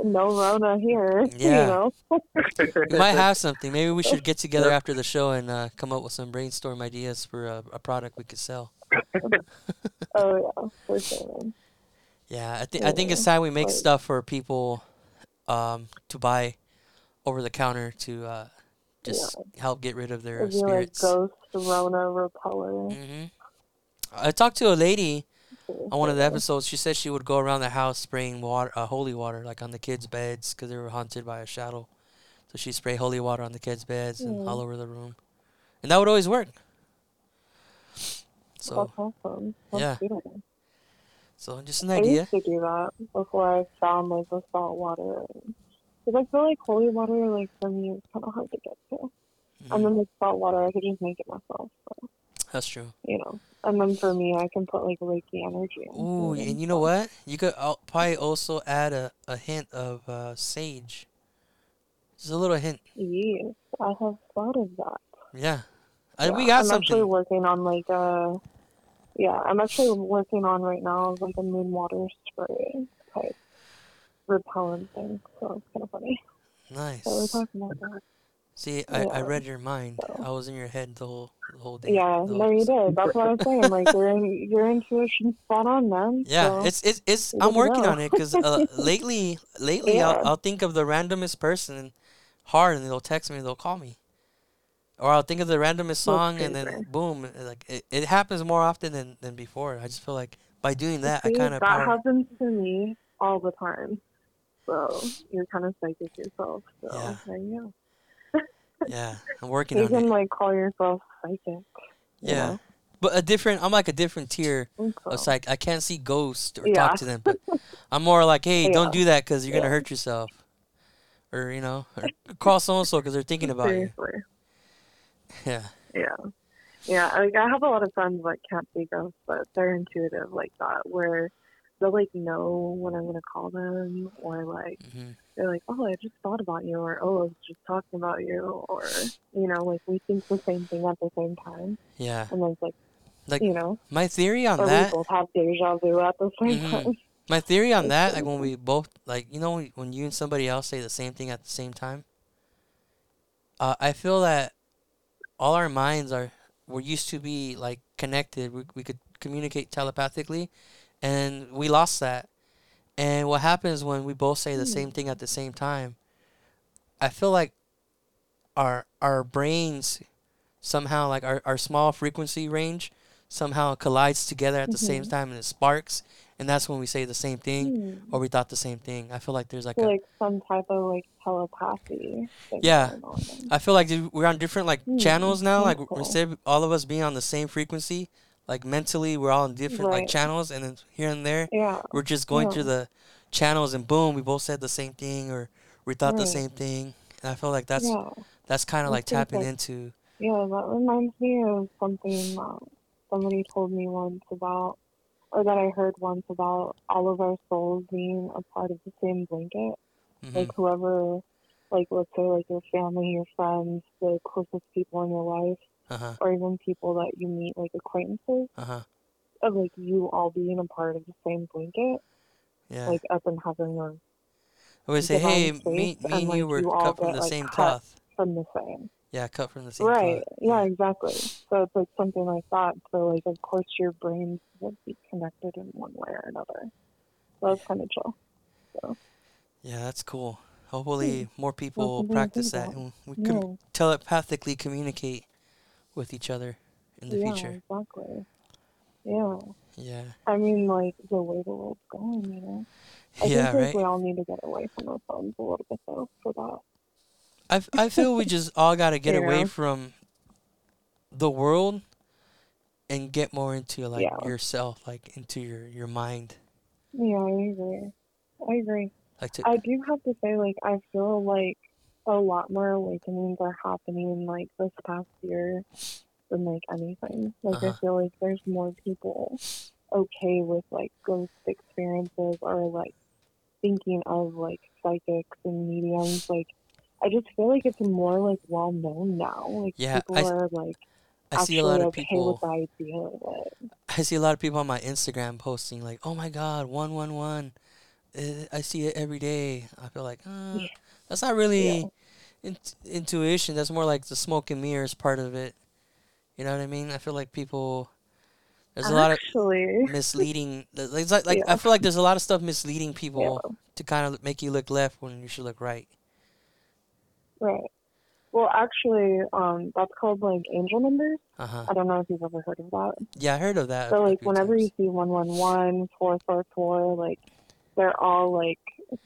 No Rona here. Yeah. You know? We might have something. Maybe we should get together after the show and uh, come up with some brainstorm ideas for a, a product we could sell. Oh yeah, for sure. Yeah, I think I think it's time we make stuff for people um, to buy over the counter to uh, just yeah. help get rid of their It'd spirits. Be like ghost Rona repeller. Mm-hmm. I talked to a lady on one of the episodes. She said she would go around the house spraying water, uh, holy water, like on the kids' beds because they were haunted by a shadow. So she sprayed holy water on the kids' beds mm. and all over the room, and that would always work. So that's awesome. That's yeah. Beautiful. So just an idea. I used to do that before I found, like, the salt water It's like really cold water, like for me, it's kind of hard to get to. Mm-hmm. And then with salt water, I could just make it myself. So, that's true. You know, and then for me, I can put like Reiki energy. In Ooh, and you know what? You could probably also add a, a hint of uh, sage. Just a little hint. Yes, I have thought of that. Yeah, I, yeah we got I'm something. I'm actually working on like a. Yeah, I'm actually working on right now like a moon water spray type repellent thing, so it's kind of funny. Nice. So we're talking about that. See, I, yeah. I read your mind. So. I was in your head the whole the whole day. Yeah, no, you did. That's what I'm saying. Like you're in, your intuition's spot on, man. Yeah, so it's it's it's. I'm working know. on it because uh, lately lately yeah. I'll I'll think of the randomest person hard, and they'll text me, they'll call me. Or I'll think of the randomest song, and then boom! Like it, it happens more often than, than before. I just feel like by doing that, See, I kind of that power... happens to me all the time. So you're kind of psychic yourself. So yeah. there you go. yeah, I'm working you on it. You can like call yourself psychic. You yeah, know? But a different. I'm like a different tier of so. psych. I can't see ghosts or yeah. talk to them. But I'm more like, hey, yeah. don't do that because you're yeah. gonna hurt yourself, or you know, or call so and so because they're thinking about Seriously. you. Yeah. Yeah. Yeah. Like, I have a lot of friends that can't see ghosts, but they're intuitive like that, where they'll, like, know when I'm going to call them, or, like, mm-hmm. they're like, oh, I just thought about you, or, oh, I was just talking about you, or, you know, like, we think the same thing at the same time. Yeah. And then it's like, like you know. My theory on or that. We both have deja vu at the same mm-hmm. time. My theory on that, like, when we both, like, you know, when you and somebody else say the same thing at the same time, uh, I feel that all our minds are, we're used to be like connected. We we could communicate telepathically, and we lost that. And what happens when we both say the same thing at the same time? I feel like our our brains somehow, like our, our small frequency range, somehow collides together at the mm-hmm. same time, and it sparks. And that's when we say the same thing, or we thought the same thing. I feel like there's like, like a, some type of like telepathy. Yeah, I feel like we're on different like mm, channels now. Like cool. instead of all of us being on the same frequency, like mentally we're all in different right. like channels, and then here and there, yeah. we're just going yeah. through the channels, and boom, we both said the same thing, or we thought right. the same thing. And I feel like that's yeah. that's kind of like tapping like, into. Yeah, that reminds me of something that somebody told me once about. Or that I heard once about all of our souls being a part of the same blanket. Mm-hmm. Like whoever, like let's say like your family, your friends, the closest people in your life, uh-huh. or even people that you meet, like acquaintances, uh-huh. of like you all being a part of the same blanket, yeah. like up in heaven. Or I would say, hey, me, me and, and like, you were you cut from get, the like, same cloth. From the same. Yeah, cut from the same Right, cloth. yeah, exactly. So it's like something like that. So like, of course, your brains would be connected in one way or another. So that's kind of chill. So. Yeah, that's cool. Hopefully more people will practice that. that. And we yeah. can telepathically communicate with each other in the yeah, future. Yeah, exactly. Yeah. Yeah. I mean, like, the way the world's going, you know? I yeah, think like, right? we all need to get away from our phones a little bit, though, for that. I, I feel we just all got to get yeah. away from the world and get more into, like, yeah. yourself, like, into your, your mind. Yeah, I agree. I agree. Like to, I do have to say, like, I feel like a lot more awakenings are happening, like, this past year than, like, anything. Like, uh-huh. I feel like there's more people okay with, like, ghost experiences or, like, thinking of, like, psychics and mediums, like, I just feel like it's more, like, well-known now. Like, yeah, people I, are, like, I actually see a lot of okay people, with the idea of it. I see a lot of people on my Instagram posting, like, oh, my God, one one one. I see it every day. I feel like, uh, yeah. that's not really yeah. in- intuition. That's more like the smoke and mirrors part of it. You know what I mean? I feel like people, there's a actually. lot of misleading. It's like, like yeah. I feel like there's a lot of stuff misleading people yeah. to kind of make you look left when you should look right. Right. Well, actually, um, that's called, like, angel numbers. Uh-huh. I don't know if you've ever heard of that. Yeah, I heard of that. So, like, whenever times. you see one one one, four four four, like, they're all, like,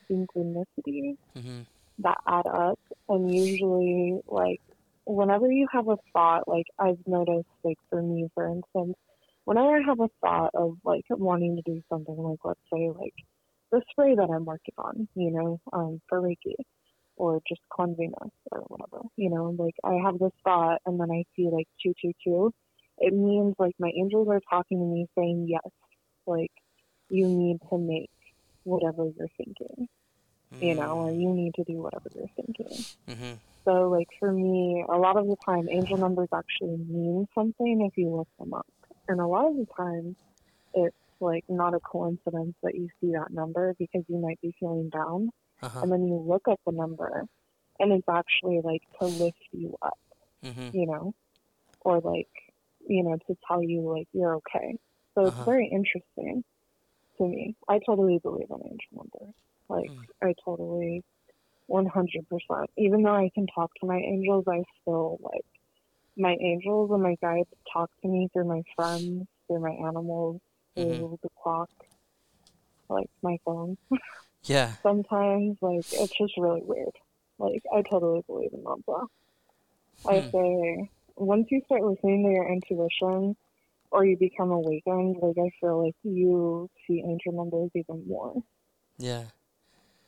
synchronicities mm-hmm. that add up. And usually, like, whenever you have a thought, like, I've noticed, like, for me, for instance, whenever I have a thought of, like, wanting to do something, like, let's say, like, the spray that I'm working on, you know, um, for Reiki. or just cleansing us or whatever, you know, like I have this thought and then I see like two, two, two, it means like my angels are talking to me saying, yes, like you need to make whatever you're thinking, mm-hmm. you know, or you need to do whatever you're thinking. Mm-hmm. So like for me, a lot of the time angel numbers actually mean something if you look them up. And a lot of the time it's like not a coincidence that you see that number because you might be feeling down. Uh-huh. And then you look at the number and it's actually like to lift you up, mm-hmm. you know, or like, you know, to tell you like you're okay. So uh-huh. it's very interesting to me. I totally believe in angel numbers. Like mm. I totally one hundred percent, even though I can talk to my angels, I still like my angels and my guides talk to me through my friends, through my animals, through mm-hmm. the clock, like my phone. Yeah. Sometimes, like, it's just really weird. Like, I totally believe in that, though. Hmm. I say, once you start listening to your intuition, or you become awakened, like, I feel like you see angel numbers even more. Yeah.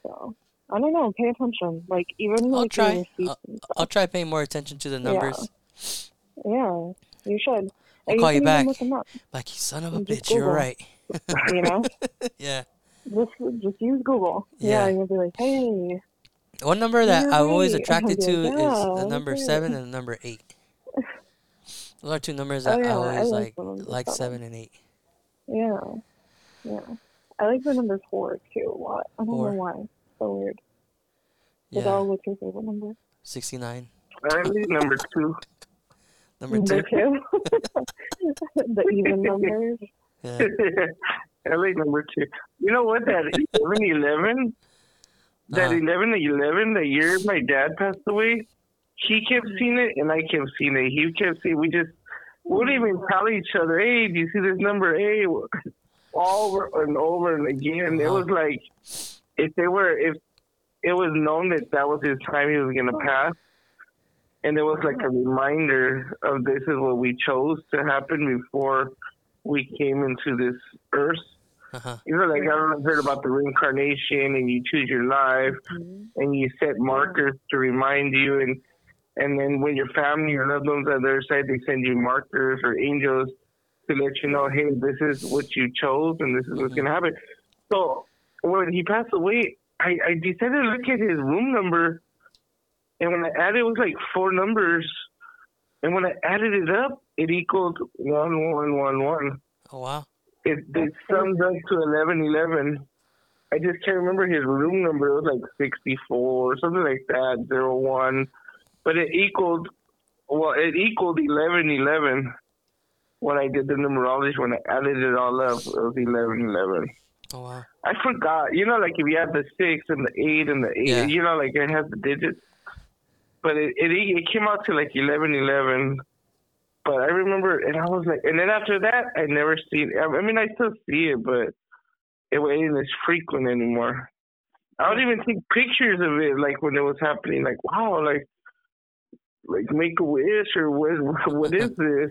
So, I don't know, pay attention. Like, even I'll like, try. I'll, I'll try paying more attention to the numbers. Yeah, yeah you should. I'll and call you, you back. Like, you son of a bitch, Google. You're right. You know? Yeah. Just, just use Google. Yeah, yeah you'll be like, hey. One number that I'm right. always attracted to like, yeah, is the number okay. seven and the number eight. Those are two numbers that oh, yeah, I always I like, like, like seven and eight. Yeah, yeah. I like the number four too a lot. I don't four. know why. So weird. Yeah. Fidel, what's your favorite number? sixty-nine. I like number two. Number two. two. The even numbers. Yeah. I like number two. You know what? That eleven eleven, that eleven eleven, the year my dad passed away, he kept seeing it and I kept seeing it. He kept seeing. We just wouldn't even tell each other. Hey, do you see this number? Hey, over and over and again. It was like if they were, if it was known that that was his time, he was gonna pass, and it was like a reminder of this is what we chose to happen before we came into this earth. Uh-huh. You know, like I've heard about the reincarnation and you choose your life mm-hmm. and you set markers to remind you. And, and then when your family or loved ones on the other side, they send you markers or angels to let you know, hey, this is what you chose and this is what's mm-hmm. going to happen. So when he passed away, I, I decided to look at his room number. And when I added, it was like four numbers. And when I added it up, it equaled one one one one. Oh wow! It it sums up to eleven eleven. I just can't remember his room number. It was like sixty four or something like that, zero one. But it equaled well, it equaled eleven eleven. When I did the numerology, when I added it all up, it was eleven eleven. Oh wow! I forgot. You know, like if you have the six and the eight and the eight, yeah. you know, like it has the digits. But it, it it came out to like eleven eleven, but I remember, and I was like, and then after that, I never seen. I mean, I still see it, but it wasn't as frequent anymore. I would even take pictures of it, like when it was happening. Like, wow, like, like make a wish or what? What is this?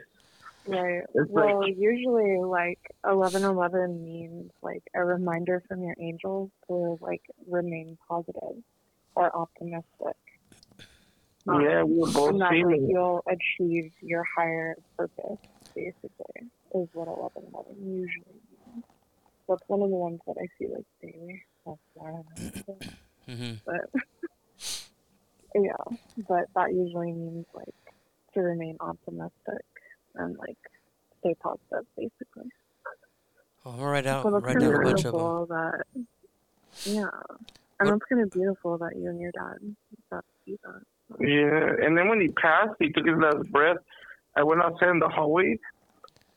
Right. It's well, like, usually, like eleven eleven means like a reminder from your angels to like remain positive or optimistic. Um, yeah, we were both that, seeing like, you'll achieve your higher purpose, basically, is what eleven eleven usually means. That's one of the ones that I see, like, daily. That's why I mm-hmm. But, yeah, but that usually means, like, to remain optimistic and, like, stay positive, basically. Well, I'll write out, so that's write down a bunch of them. That, yeah, and it's kind of beautiful that you and your dad got to see that. Yeah, and then when he passed, he took his last breath. I went outside in the hallway.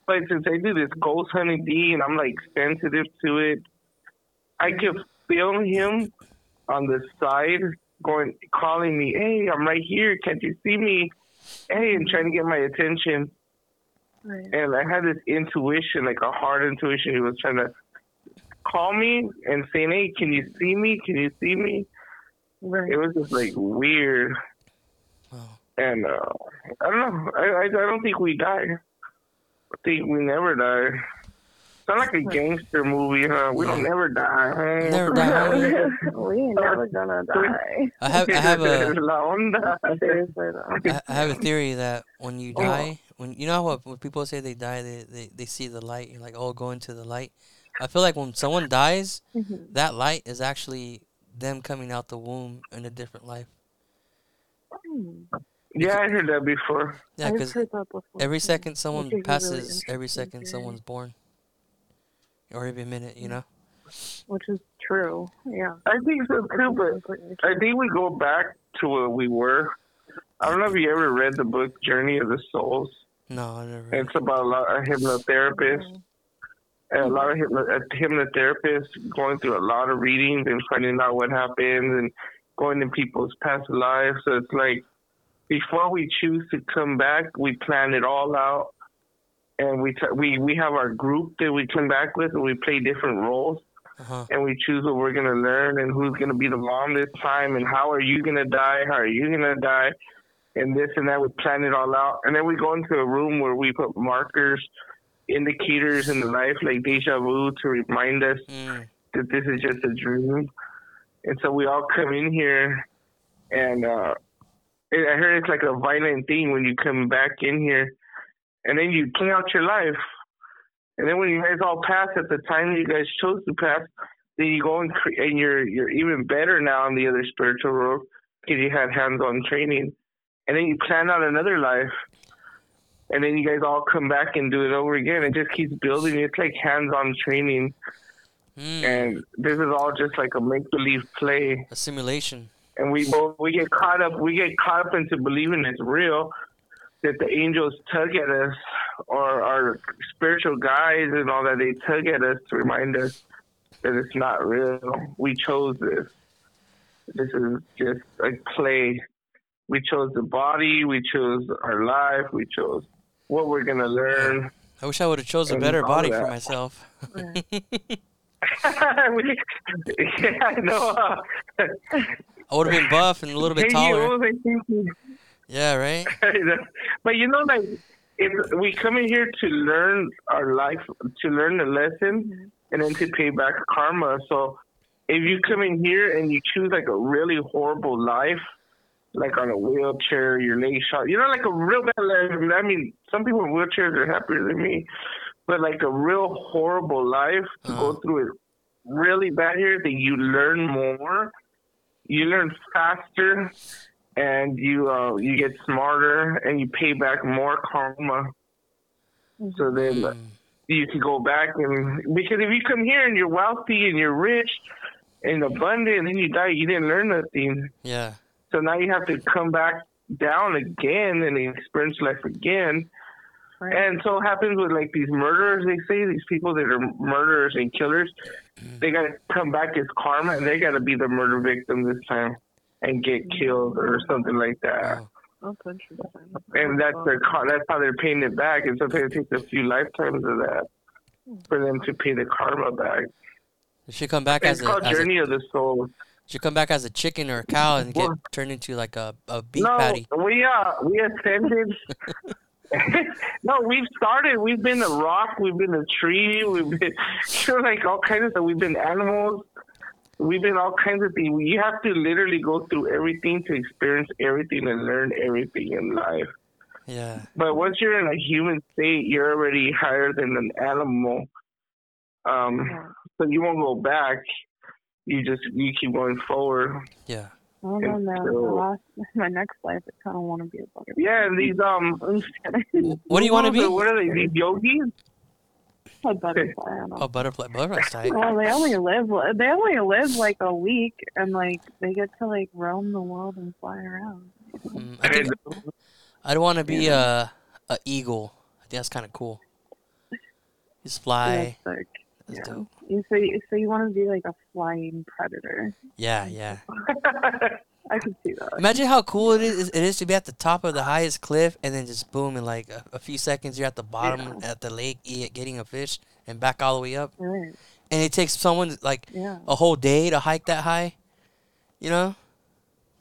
But since I do this ghost hunting thing, and I'm like sensitive to it, I could feel him on the side going, calling me, hey, I'm right here. Can't you see me? Hey, and trying to get my attention. Right. And I had this intuition, like a hard intuition. He was trying to call me and saying, hey, can you see me? Can you see me? Right. It was just like weird. Oh. And uh, I don't know. I, I I don't think we die. I think we never die. Sound like a gangster movie, huh? We don't never die. Never die. We ain't never gonna die. I have, I have a, I have a theory that when you die, when you know how when people say they die, they, they, they see the light. You're like, oh, go into the light. I feel like when someone dies, mm-hmm. that light is actually them coming out the womb in a different life. Mm. Yeah, I heard that before. Yeah, because every second someone passes, really every second someone's born. Or every minute, you know? Which is true, yeah. I think so too, but I think we go back to where we were. I don't know if you ever read the book, Journey of the Souls. No, I never. It's about a lot of hypnotherapists. Mm-hmm. A lot of hypnotherapists going through a lot of readings and finding out what happens and going in people's past lives. So it's like before we choose to come back, we plan it all out, and we t- we we have our group that we come back with, and we play different roles, uh-huh. and we choose what we're gonna learn and who's gonna be the mom this time and how are you gonna die, how are you gonna die, and this and that. We plan it all out, and then we go into a room where we put markers. Indicators in life like deja vu to remind us mm. that this is just a dream, and so we all come in here, and uh, I heard it's like a violent thing when you come back in here, and then you play out your life, and then when you guys all pass at the time you guys chose to pass, then you go and cre- and you're you're even better now in the other spiritual world because you had hands-on training, and then you plan out another life. And then you guys all come back and do it over again. It just keeps building. It's like hands-on training. Mm. And this is all just like a make-believe play. A simulation. And we we get caught up we get caught up into believing it's real, that the angels tug at us, or our spiritual guides and all that, they tug at us to remind us that it's not real. We chose this. This is just a play. We chose the body. We chose our life. We chose what we're gonna learn. I wish I would have chose a better body that. for myself. Yeah. yeah, no. Uh, I would have been buff and a little bit taller. Yeah, right. But you know, like if we come in here to learn our life, to learn the lesson, and then to pay back karma. So if you come in here and you choose like a really horrible life. Like on a wheelchair, your leg shot. You know, like a real bad life. I mean, some people in wheelchairs are happier than me. But like a real horrible life, to uh-huh. go through it really bad here, that you learn more. You learn faster, and you uh, you get smarter, and you pay back more karma. So then mm. you can go back. And because if you come here and you're wealthy and you're rich and abundant, and then you die, you didn't learn nothing. Yeah. So now you have to come back down again and experience life again. Right. And so it happens with like these murderers, they say, these people that are murderers and killers, they got to come back as karma, and they got to be the murder victim this time and get killed or something like that. Wow. That's interesting. And that's, their, that's how they're paying it back. And sometimes it takes a few lifetimes of that for them to pay the karma back. It should come back it's as a... It's called Journey a... of the Soul. You come back as a chicken or a cow and get well, turned into like a, a beef no, patty. No, we uh, we ascended. no, we've started. We've been a rock. We've been a tree. We've been sure like all kinds of stuff. We've been animals. We've been all kinds of things. You have to literally go through everything to experience everything and learn everything in life. Yeah. But once you're in a human state, you're already higher than an animal. Um, yeah. So you won't go back. You just you keep going forward. Yeah. I don't know. So, last, my next life, I kind of want to be a bugger. Yeah, these um. What do you want to be? What are they? These yogis? A butterfly. I don't know. Oh, butterfly, butterfly. Well, they only live. They only live like a week, and like they get to like roam the world and fly around. Mm, I think I'd want to be yeah. a a eagle. I think that's kind of cool. Just fly. Yeah, that's yeah. dope. So you, so you want to be like a flying predator. Yeah, yeah. I can see that. Imagine how cool it is it is to be at the top of the highest cliff, and then just boom, in like a, a few seconds, you're at the bottom yeah. at the lake getting a fish and back all the way up. Right. And it takes someone like yeah. a whole day to hike that high. You know?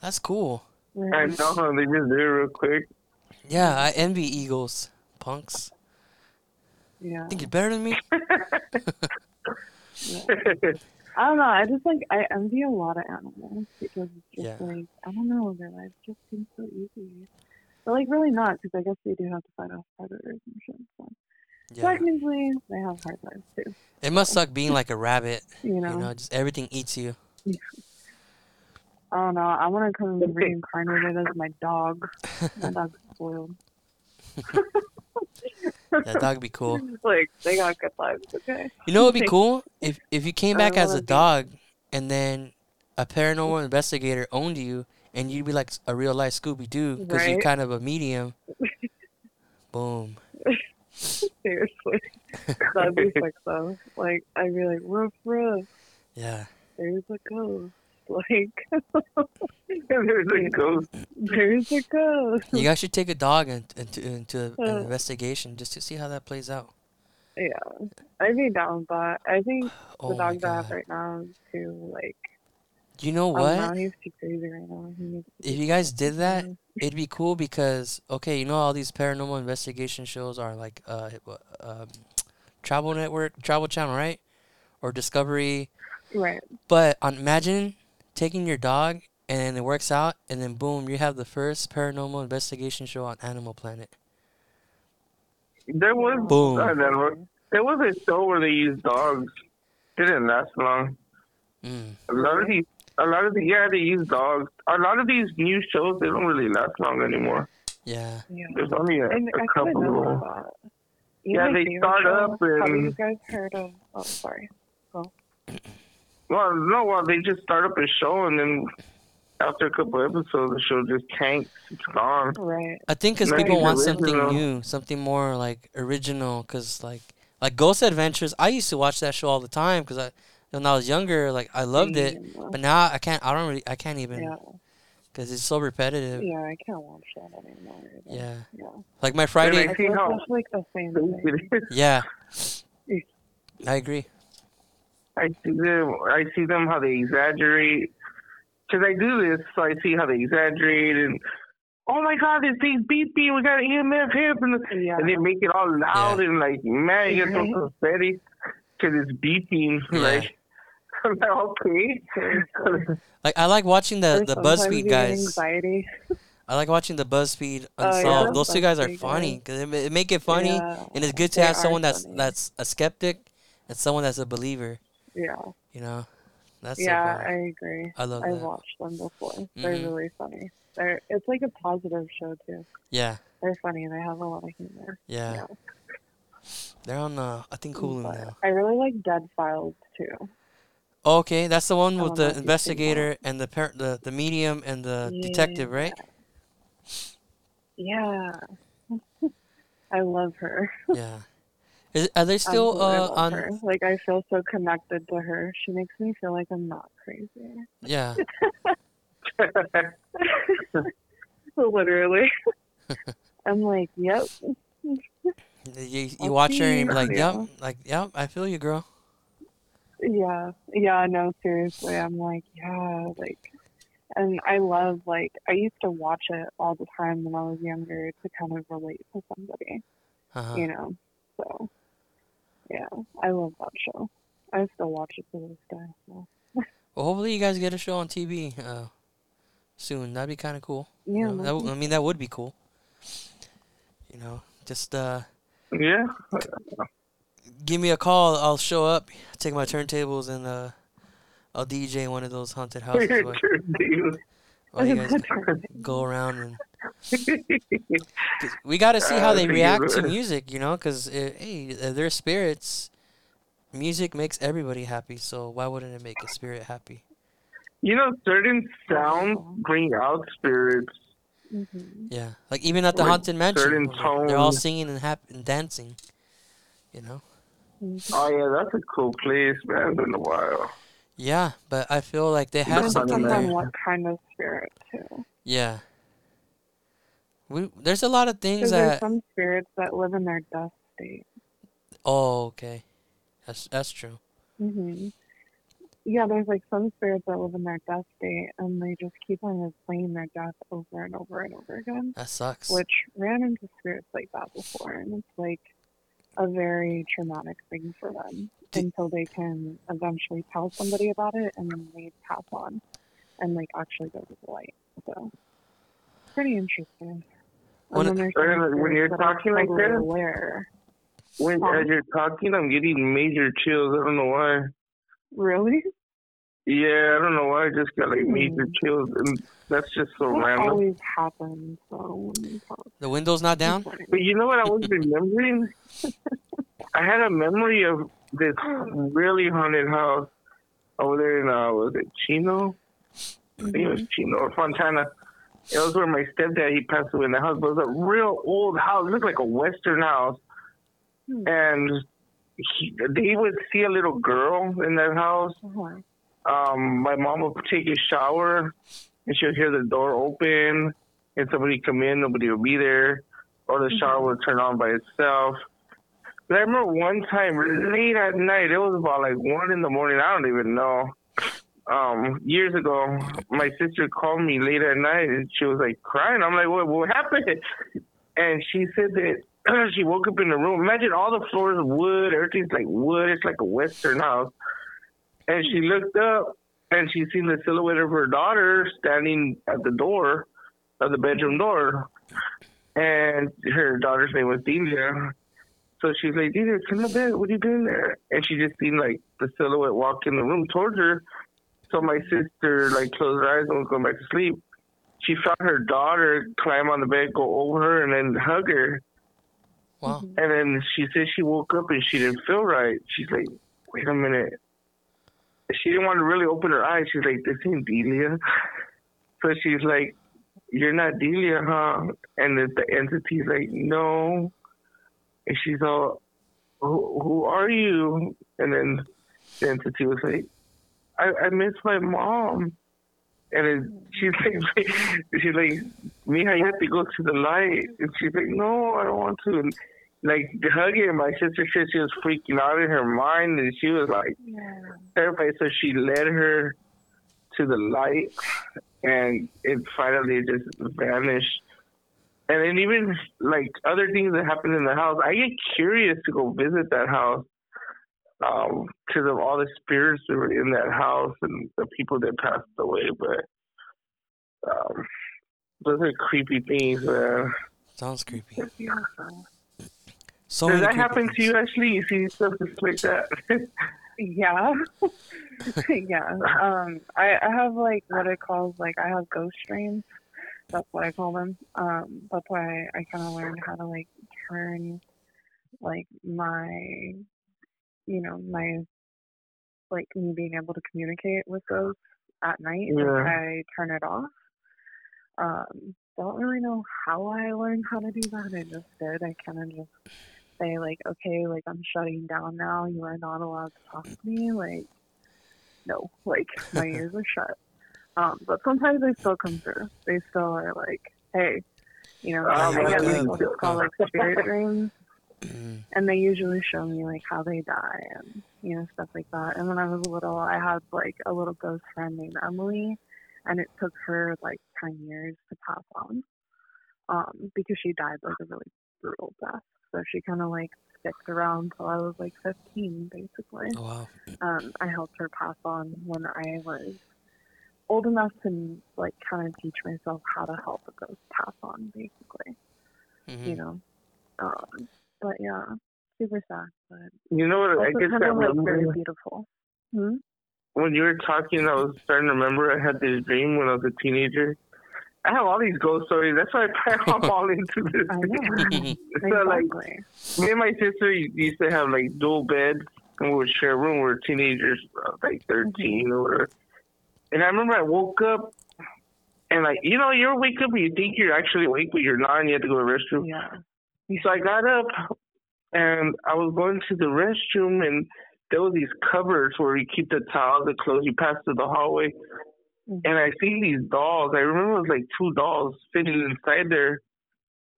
That's cool. Yeah. I know. They just do it real quick. Yeah, I envy eagles. Punks. Yeah. Think you're better than me? I don't know. I just like, I envy a lot of animals because it's just yeah. like, I don't know, their life just seems so easy. But like, really not, because I guess they do have to fight off predators and shit. So yeah. technically, they have hard lives too. It must suck being like a rabbit. you, know? you know, just everything eats you. Yeah. I don't know. I want to come and reincarnate as my dog. My dog's spoiled. That dog would be cool. Like, they got good lives, okay? You know what would be cool? If if you came back as a dog and then a paranormal investigator owned you and you'd be like a real-life Scooby-Doo because right? you're kind of a medium. Boom. Seriously. That'd be sick, though. Like, I'd be like, ruff, ruff. Yeah. There's a ghost. Like, there's a ghost. There's a ghost. You guys should take a dog into into an uh, investigation just to see how that plays out. Yeah, I'd be down with that. I think oh the dog that I have right now is too like. You know what? Know, he's too crazy right now. If you guys did that, it'd be cool because okay, you know all these paranormal investigation shows are like uh, uh Travel Network, Travel Channel, right, or Discovery. Right. But um, imagine taking your dog and it works out and then boom, you have the first paranormal investigation show on Animal Planet. There was boom. Uh, there was a show where they used dogs. It didn't last long. Mm. A lot of these, a lot of the yeah, they use dogs. A lot of these new shows, they don't really last long anymore. Yeah. yeah. There's only a, a couple. Of yeah, like they start show? Up and. Have you guys heard of? Oh, sorry. Oh. Well, no, well, they just start up a show, and then after a couple episodes, the show just tanks. It's gone. Right. I think because people want original. something new, something more, like, original, because, like, like, Ghost Adventures, I used to watch that show all the time, because I, when I was younger, like, I loved it, but now I can't, I don't really, I can't even, because yeah. it's so repetitive. Yeah, I can't watch that anymore. Yeah. yeah. Like, my Friday. It's like the same thing. Yeah. I agree. I see them. I see them how they exaggerate. Because I do this, so I see how they exaggerate and oh my God, this thing's beeping. We got an E M F here, and, yeah. and they make it all loud yeah. and like man, you get so confetti because it's beeping. Yeah. Like I'm like okay. Like I like watching the the BuzzFeed guys. Anxiety. I like watching the BuzzFeed Unsolved. Oh, yeah, those BuzzFeed two guys are funny because it, it make it funny, yeah. and it's good to they have someone that's funny. That's a skeptic and someone that's a believer. Yeah. You know, that's yeah. So I agree. I love. I that. watched them before. Mm-hmm. They're really funny. They're it's like a positive show too. Yeah. They're funny. They have a lot of humor. Yeah. yeah. They're on uh, I think Hulu but now. I really like Dead Files too. Okay, that's the one with the investigator and the par- the the medium and the yeah. detective, right? Yeah. I love her. Yeah. Is, are they still uh, on? Her. Like I feel so connected to her. She makes me feel like I'm not crazy. Yeah. Literally. I'm like, yep. you you watch her and you're like, yep, like yep, I feel you, girl. Yeah, yeah, no, seriously, I'm like, yeah, like, and I love like I used to watch it all the time when I was younger to kind of relate to somebody, uh-huh. you know. So. Yeah, I love that show. I still watch it for this guy. So. Well, hopefully you guys get a show on T V uh, soon. That'd be kind of cool. Yeah, you know, that w- I mean that would be cool. You know, just uh, yeah. C- give me a call. I'll show up. I'll take my turntables and uh, I'll D J one of those haunted houses. While, while you guys go around and. We got to see how they react to music, you know, because hey, they're spirits. Music makes everybody happy, so why wouldn't it make a spirit happy? You know, certain sounds bring out spirits. Mm-hmm. Yeah, like even at the Haunted Mansion, they're all singing and happy and dancing. You know. Oh yeah, that's a cool place, man. In a while. Yeah, but I feel like they have something there. What kind of spirit too? Yeah. We, there's a lot of things that... There's some spirits that live in their death state. Oh, okay. That's that's true. Mm-hmm. Yeah, there's like some spirits that live in their death state and they just keep on replaying their death over and over and over again. That sucks. Which ran into spirits like that before and it's like, a very traumatic thing for them Did, until they can eventually tell somebody about it, and then they pass on and like actually go to the light. So pretty interesting. When, and it, when you're talking like this, aware. when um, as you're talking, I'm getting major chills. I don't know why. Really? Yeah, I don't know why. I just got like major mm. chills, and that's just so that random. Always happens. So when you talk. The window's not down. But you know what? I was remembering. I had a memory of this really haunted house over there in uh, was it Chino? Mm-hmm. I think it was Chino or Fontana. It was where my stepdad, he passed away in the house, but it was a real old house. It looked like a Western house. Hmm. And he, they would see a little girl in that house. Uh-huh. Um, my mom would take a shower, and she would hear the door open, and somebody come in, nobody would be there, or the mm-hmm. shower would turn on by itself. But I remember one time, late at night, it was about like one in the morning, I don't even know. Um, years ago, my sister called me late at night, and she was like crying. I'm like, what, what happened? And she said that she woke up in the room. Imagine all the floors of wood, everything's like wood. It's like a Western house. And she looked up, and she seen the silhouette of her daughter standing at the door, of the bedroom door. And her daughter's name was Delia. So she's like, Delia, come to bed. What are you doing there? And she just seen like the silhouette walk in the room towards her. So my sister, like, closed her eyes and was going back to sleep. She found her daughter climb on the bed, go over her, and then hug her. Wow. And then she said she woke up and she didn't feel right. She's like, wait a minute. She didn't want to really open her eyes. She's like, this ain't Delia. So she's like, you're not Delia, huh? And the, the entity's like, no. And she's all, who, who are you? And then the entity was like, I, I miss my mom. And then she's like, she's like, Mija, you have to go to the light. And she's like, no, I don't want to. And like, hugging my sister, said she was freaking out in her mind. And she was like, yeah. terrified. So she led her to the light. And it finally just vanished. And then even, like, other things that happened in the house, I get curious to go visit that house. Um, because of all the spirits that were in that house and the people that passed away, but um, those are creepy things. Man. Sounds creepy. Yeah. So does that happen things. to you, Ashley? You see stuff like that? yeah, yeah. Um, I, I have like what I call like I have ghost dreams. That's what I call them. Um, that's why I, I kind of learned how to like turn like my. you know, my, like, me being able to communicate with those at night, yeah. like I turn it off. Um, don't really know how I learned how to do that. I just did. I kind of just say, like, okay, like, I'm shutting down now. You are not allowed to talk to me. Like, no. Like, my ears are shut. Um, but sometimes they still come through. They still are like, hey, you know, um, I get, like, what's called, like, spirit dreams. Mm. And they usually show me like how they die and you know stuff like that. And when I was little, I had like a little ghost friend named Emily, and it took her like ten years to pass on, um, because she died like a really brutal death. So she kind of like sticked around till I was like fifteen, basically. Oh, wow. Um, I helped her pass on when I was old enough to like kind of teach myself how to help a ghost pass on, basically. Mm-hmm. You know. Um, But yeah, super sad. But you know what? I guess that was very beautiful. Hmm? When you were talking, I was starting to remember I had this dream when I was a teenager. I have all these ghost stories. That's why I'm all into this. I know. So exactly. Like, me and my sister used to have like dual beds, and we would share a room. We were teenagers, like thirteen mm-hmm. or whatever. And I remember I woke up, and like you know, you wake up and you think you're actually awake, but you're not. And you have to go to the restroom. Yeah. So I got up, and I was going to the restroom, and there were these cupboards where you keep the towels, the clothes. You pass through the hallway, mm-hmm. and I seen these dolls. I remember it was like two dolls sitting inside there,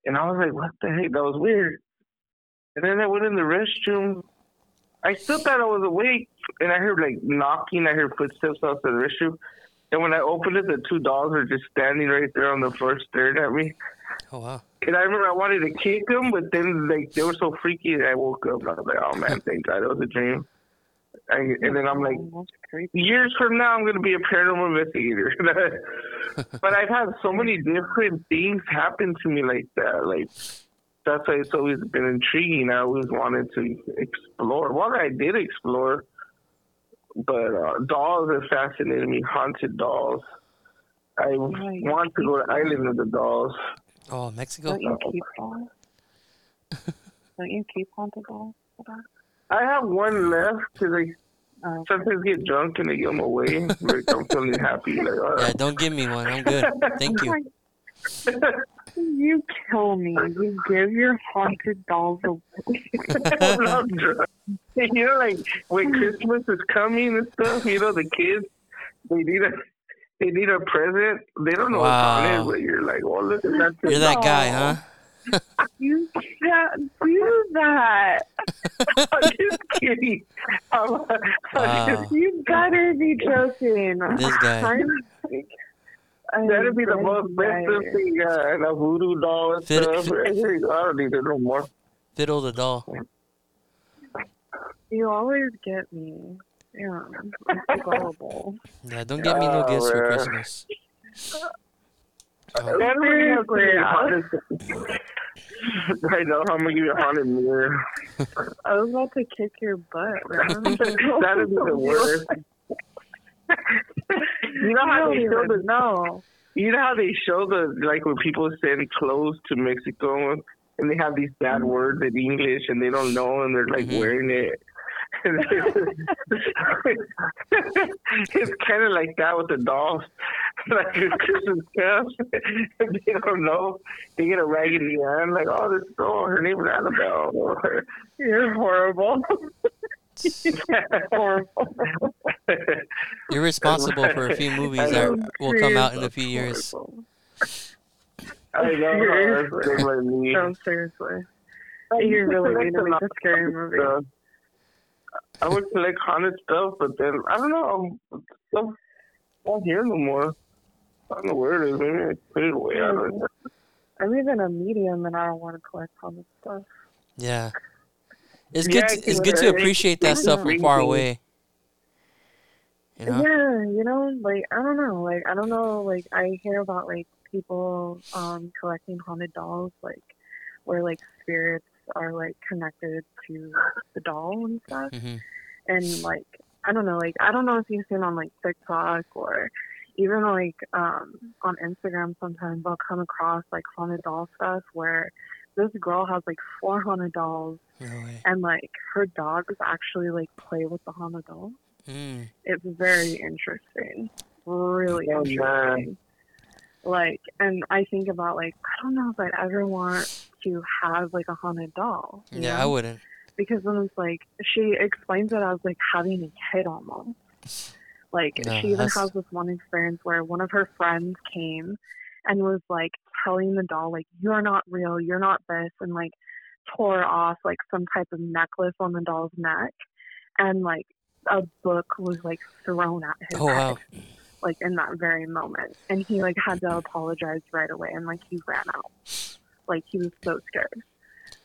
and I was like, what the heck? That was weird. And then I went in the restroom. I still thought I was awake, and I heard like knocking. I heard footsteps outside the restroom. And when I opened it, the two dolls were just standing right there on the floor staring at me. Oh, wow. And I remember I wanted to kick them, but then they, they were so freaky that I woke up. And I was like, oh, man, thank God. It was a dream. I, and then I'm like, years from now, I'm going to be a paranormal investigator. But I've had so many different things happen to me like that. Like, that's why it's always been intriguing. I always wanted to explore. Well, I did explore, but uh, dolls have fascinated me, haunted dolls. I oh, want to go to Island of the Dolls. Oh, Mexico? Don't you keep dolls? Don't you keep haunted dolls? I have one left because I oh. sometimes get drunk and I give them away. I'm feeling happy. Like, oh. Yeah, don't give me one. I'm good. Thank you. You kill me. You give your haunted dolls away. I'm not drunk. You know, like when Christmas is coming and stuff, you know, the kids, they need a, they need a present. They don't know wow. what it is, but you're like, well, look at that. You're that doll. Guy, huh? You can't do that. I'm just kidding. I'm, I'm wow. just, you better be joking. This guy. That'd be the most best thing. Uh, a voodoo doll and Fid- stuff. Fid- I don't need it no more. Fiddle the doll. You always get me. Yeah, it's horrible. Yeah, don't get me no gifts uh, for Christmas. Oh. I know how I'm gonna give you a haunted mirror. I was about to kick your butt. That is the worst. You know how no, they show the no. You know how they show the like when people send clothes to Mexico and they have these bad mm-hmm. words in English and they don't know and they're like mm-hmm. wearing it. It's kind of like that with the dolls. Like a Christmas comes, they don't know. They get a raggedy hand, like, oh, this doll, her name is Annabelle. You're horrible. Horrible. You're responsible for a few movies that will come out in a few years. I know. No, seriously. You're really going to make a scary movie. I would collect haunted stuff, but then, I don't know, I'm not here no more. I don't know where it is. Maybe I put it away. I'm even a medium, and I don't want to collect haunted stuff. Yeah. It's yeah, good to, it's good to appreciate that stuff from far away. You know? Yeah, you know, like, I don't know. Like, I don't know, like, I hear about, like, people um, collecting haunted dolls, like, where, like, spirits are like connected to the doll and stuff mm-hmm. and like I don't know like I don't know if you've seen on like TikTok or even like um on Instagram sometimes I'll come across like haunted doll stuff where this girl has like four haunted dolls really? And like her dogs actually like play with the haunted doll mm. It's very interesting really oh, interesting man. Like, and I think about, like, I don't know if I'd ever want to have, like, a haunted doll. Yeah, know? I wouldn't. Because then it's, like, she explains it as, like, having a kid almost. Like, no, she even that's... has this one experience where one of her friends came and was, like, telling the doll, like, you're not real, you're not this, and, like, tore off, like, some type of necklace on the doll's neck. And, like, a book was, like, thrown at his oh, head. Wow. Like in that very moment, and he like had to apologize right away, and like he ran out, like he was so scared.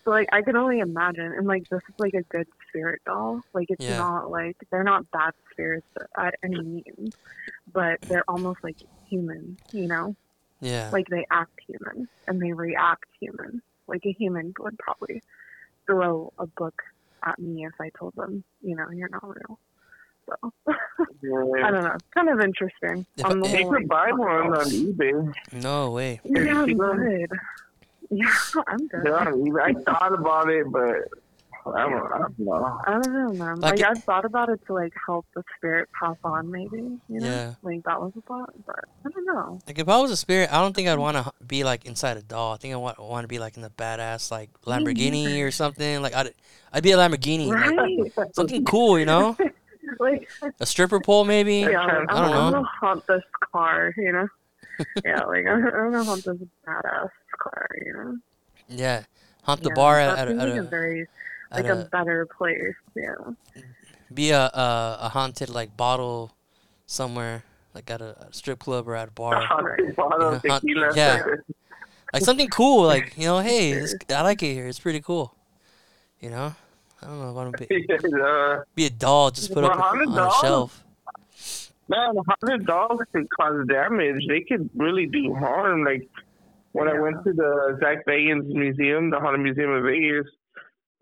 So like I can only imagine, and like this is like a good spirit doll, like it's yeah. not like they're not bad spirits at any means, but they're almost like human, you know? Yeah. Like they act human and they react human. Like a human would probably throw a book at me if I told them, you know, you're not real. So. I don't know. It's kind of interesting. On the I, whole, like, buy one on eBay. No way. Yeah, I'm good. Yeah, I'm good. Yeah, I thought about it, but I don't, I don't know. I don't know, man. Like, like I thought about it to like help the spirit pass on, maybe. You know? Yeah. Like that was a thought, but I don't know. Like if I was a spirit, I don't think I'd want to be like inside a doll. I think I want want to be like in the badass like Lamborghini or something. Like I'd I'd be a Lamborghini. Right. Like, something cool, you know. Like a stripper pole, maybe. Yeah, like, I, don't I don't know. I'm gonna haunt this car, you know. Yeah, like I'm gonna haunt this badass car, you know. Yeah, haunt the yeah, bar at, at, at a very like a, a better place. Yeah. Be a, a a haunted like bottle somewhere, like at a, a strip club or at a bar. A haunted bottle, you know, haunt, yeah. like something cool, like, you know, hey, this, I like it here. It's pretty cool. You know, I don't know. Why don't be, uh, be a doll? Just put up on a shelf. Man, haunted dolls can cause damage. They can really do harm. Like when yeah. I went to the Zach Bagans Museum, the Haunted Museum of Vegas,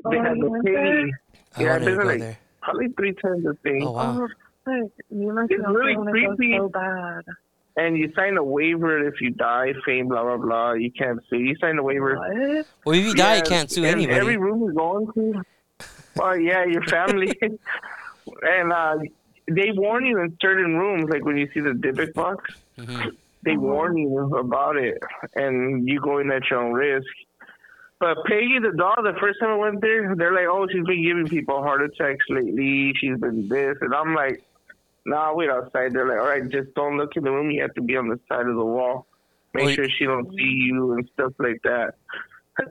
they oh, had the painting. Yeah, they like there. Probably three times the thing. Oh wow! Oh, you must it's really creepy. It so bad. And you sign a waiver if you die, fame, blah blah blah. You can't sue. You sign a waiver. What? Well, if you die, yeah, you can't sue anybody. Every room you go into. Well, yeah, your family. And uh, they warn you in certain rooms, like when you see the Dybbuk box. Mm-hmm. They warn you about it, and you go in at your own risk. But Peggy the doll, the first time I went there, they're like, "Oh, she's been giving people heart attacks lately. She's been this," and I'm like, "Nah, wait outside." They're like, "All right, just don't look in the room. You have to be on the side of the wall. Make wait. sure she don't see you and stuff like that."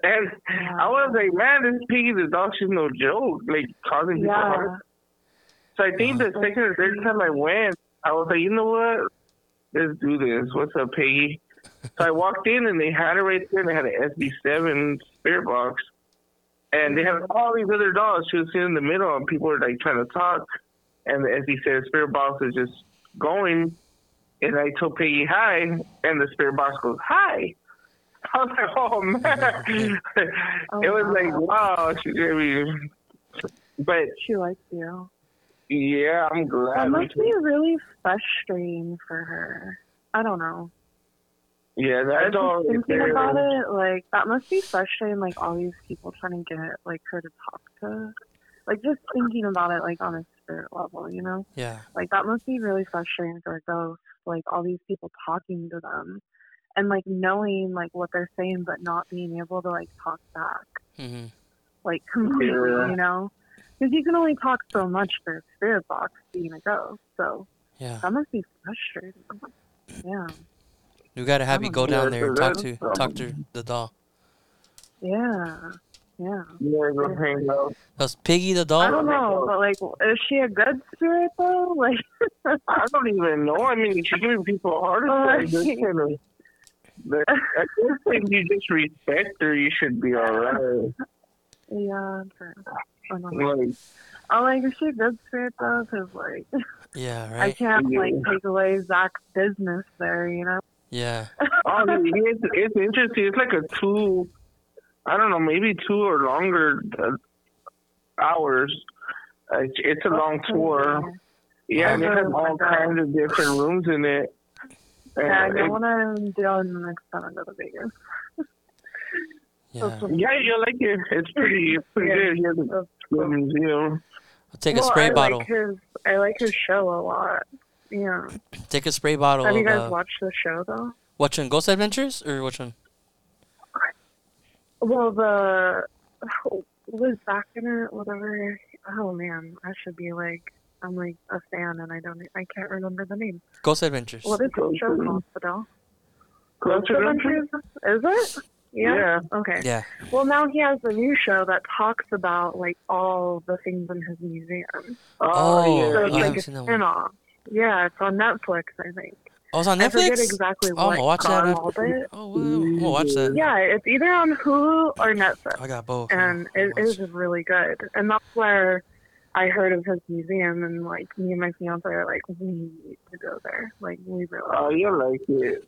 And I was like, "Man, this Peggy the doll, she's no joke. Like causing people yeah. heart." So I think the second or third time I went, I was like, "You know what? Let's do this. What's up, Peggy?" So I walked in, and they had it right there. They had an S B seven spirit box. And they had all these other dolls. She was sitting in the middle, and people were, like, trying to talk. And the S B seven spirit box was just going. And I told Peggy, hi. And the spirit box goes, hi. I was like, oh, man. Oh, it was wow. like, wow. She gave me... But she likes you. Yeah, I'm glad. That must be really frustrating for her. I don't know. Yeah, that doll is thinking about it, like, that must be frustrating, like, all these people trying to get, like, her to talk to. Like, just thinking about it, like, on a spirit level, you know? Yeah. Like, that must be really frustrating for a ghost, like, all these people talking to them. And, like, knowing, like, what they're saying, but not being able to, like, talk back. Mm-hmm. Like, completely, yeah. you know? Because you can only talk so much for a spirit box being a ghost, so yeah. that must be frustrating. Yeah. We gotta have you go down there and talk to talk to the doll. Yeah, yeah. Does Piggy the doll? I don't know, but like, is she a good spirit though? Like, I don't even know. I mean, she's giving people heart attacks. I think you just respect her. You should be all right. Yeah, fair enough. I'm like, I'm like, is she a good spirit though? Because like, yeah, right. I can't yeah. like take away Zach's business there, you know. Yeah. um, it's, it's interesting. It's like a two, I don't know, maybe two or longer uh, hours. Uh, it's, it's a long tour. Yeah, and it has all kinds of different rooms in it. And yeah, I don't want to do it the next time I go to Vegas. Yeah, yeah you'll like it. It's pretty, it's pretty good. You have a good museum. I'll take a well, spray I bottle. Like his, I like his show a lot. Yeah. Take a spray bottle. Have you guys uh, watched the show though? Which one, Ghost Adventures or which one? Well, the was back in it, whatever. Oh man, I should be like, I'm like a fan, and I don't, I can't remember the name. Ghost Adventures. What is the show called, Fidel? Ghost Adventures. Is it? Yeah? yeah. Okay. Yeah. Well, now he has a new show that talks about like all the things in his museum. Oh, so it's I like a spinoff. Yeah, it's on Netflix, I think. Oh, it's on Netflix? I forget exactly oh, what. Oh, watch that. It. Oh, we'll, we'll watch that. Yeah, it's either on Hulu or Netflix. I got both. And I'll it watch. is really good. And that's where I heard of his museum, and, like, me and my fiancé are like, we need to go there. Like, we really Oh, you like it.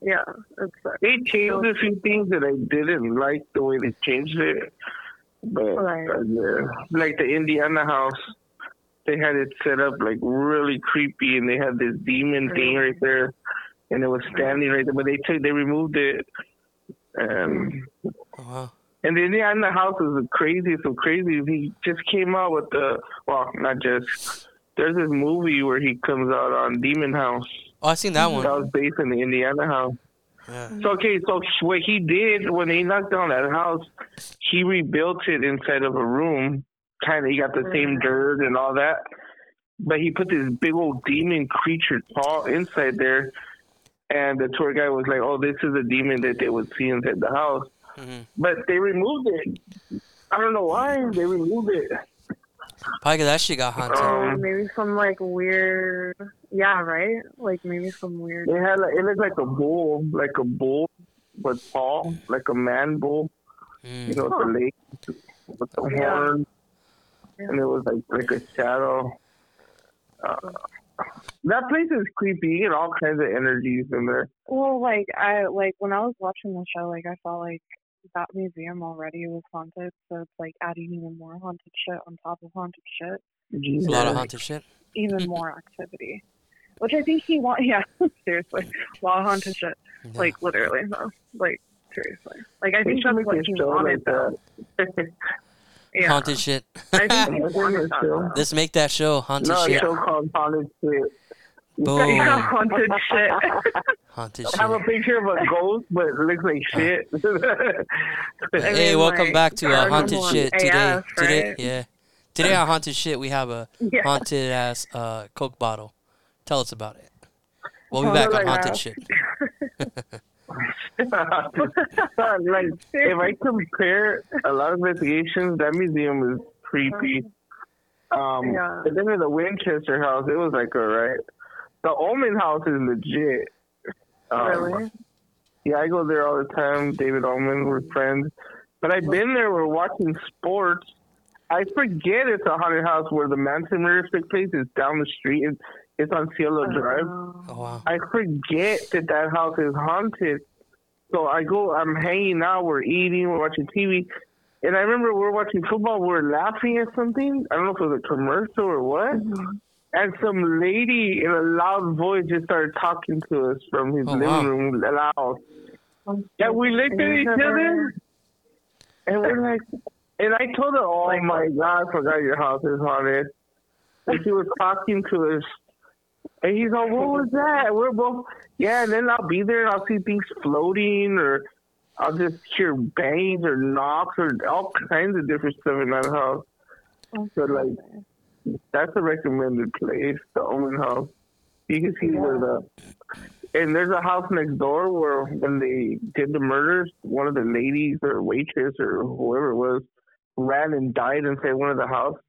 Yeah. It's, they changed so, a few things that I didn't like the way they changed it. But, right. uh, yeah. Like the Indiana house. They had it set up like really creepy, and they had this demon thing right there, and it was standing right there. But they took, they removed it, um, oh, wow. and then yeah, in the house was crazy, so crazy. He just came out with the well, not just. There's this movie where he comes out on Demon House. Oh, I seen that one. That was based in the Indiana house. Yeah. So okay, so what he did when they knocked down that house, he rebuilt it inside of a room. Kind of, he got the same dirt and all that, but he put this big old demon creature paw inside there, and the tour guide was like, "Oh, this is a demon that they would see inside the house," mm-hmm. but they removed it. I don't know why they removed it. Probably because that shit got haunted. Um, maybe some like weird, yeah, right? Like maybe some weird. It had, like, it looked like a bull, like a bull. but tall, like a man bull. Mm. You know, the lady with the yeah. horn. And it was like, like a shadow. Uh, that place is creepy. You get all kinds of energies in there. Well, like, I like when I was watching the show, like, I saw, like, that museum already was haunted. So it's, like, adding even more haunted shit on top of haunted shit. It's a lot of haunted shit. Even more activity. Which I think he wants. Yeah, seriously. A lot of haunted shit. Yeah. Like, literally, though. Like, seriously. Like, I think that's what he wanted, though. Yeah. Haunted shit. I think haunted Let's make that show haunted no, shit. No, a show called haunted shit. Boom. Yeah, haunted shit. Haunted shit. I have a picture of a ghost, but it looks like shit. Hey, mean, welcome like, back to uh, haunted shit today. A F, right? Today, yeah. Today on haunted shit, we have a yeah. haunted ass uh, Coke bottle. Tell us about it. We'll be oh, back on haunted ass. Shit. Like, if I compare a lot of investigations, that museum is creepy. Um, yeah. And then in the Winchester House, it was like, all right. The Ullman House is legit. Um, really? Yeah, I go there all the time. David Ullman, we're friends. But I've been there, we're watching sports. I forget it's a haunted house where the Manson murder took place. It's down the street. It's, it's on Cielo Drive. Oh, wow. I forget that that house is haunted. So I go, I'm hanging out, we're eating, we're watching T V. And I remember we're watching football, we're laughing at something. I don't know if it was a commercial or what. Mm-hmm. And some lady in a loud voice just started talking to us from his oh, living wow. room loud. Yeah, we looked at each other. And we're like, and I told her, oh my God, I forgot your house is haunted. And she was talking to us. And he's like, what was that? We're both, yeah, and then I'll be there and I'll see things floating or I'll just hear bangs or knocks or all kinds of different stuff in that house. So, like, that's a recommended place, the Ullman House. You can see yeah. where the, and there's a house next door where when they did the murders, one of the ladies or waitress or whoever it was ran and died inside one of the houses.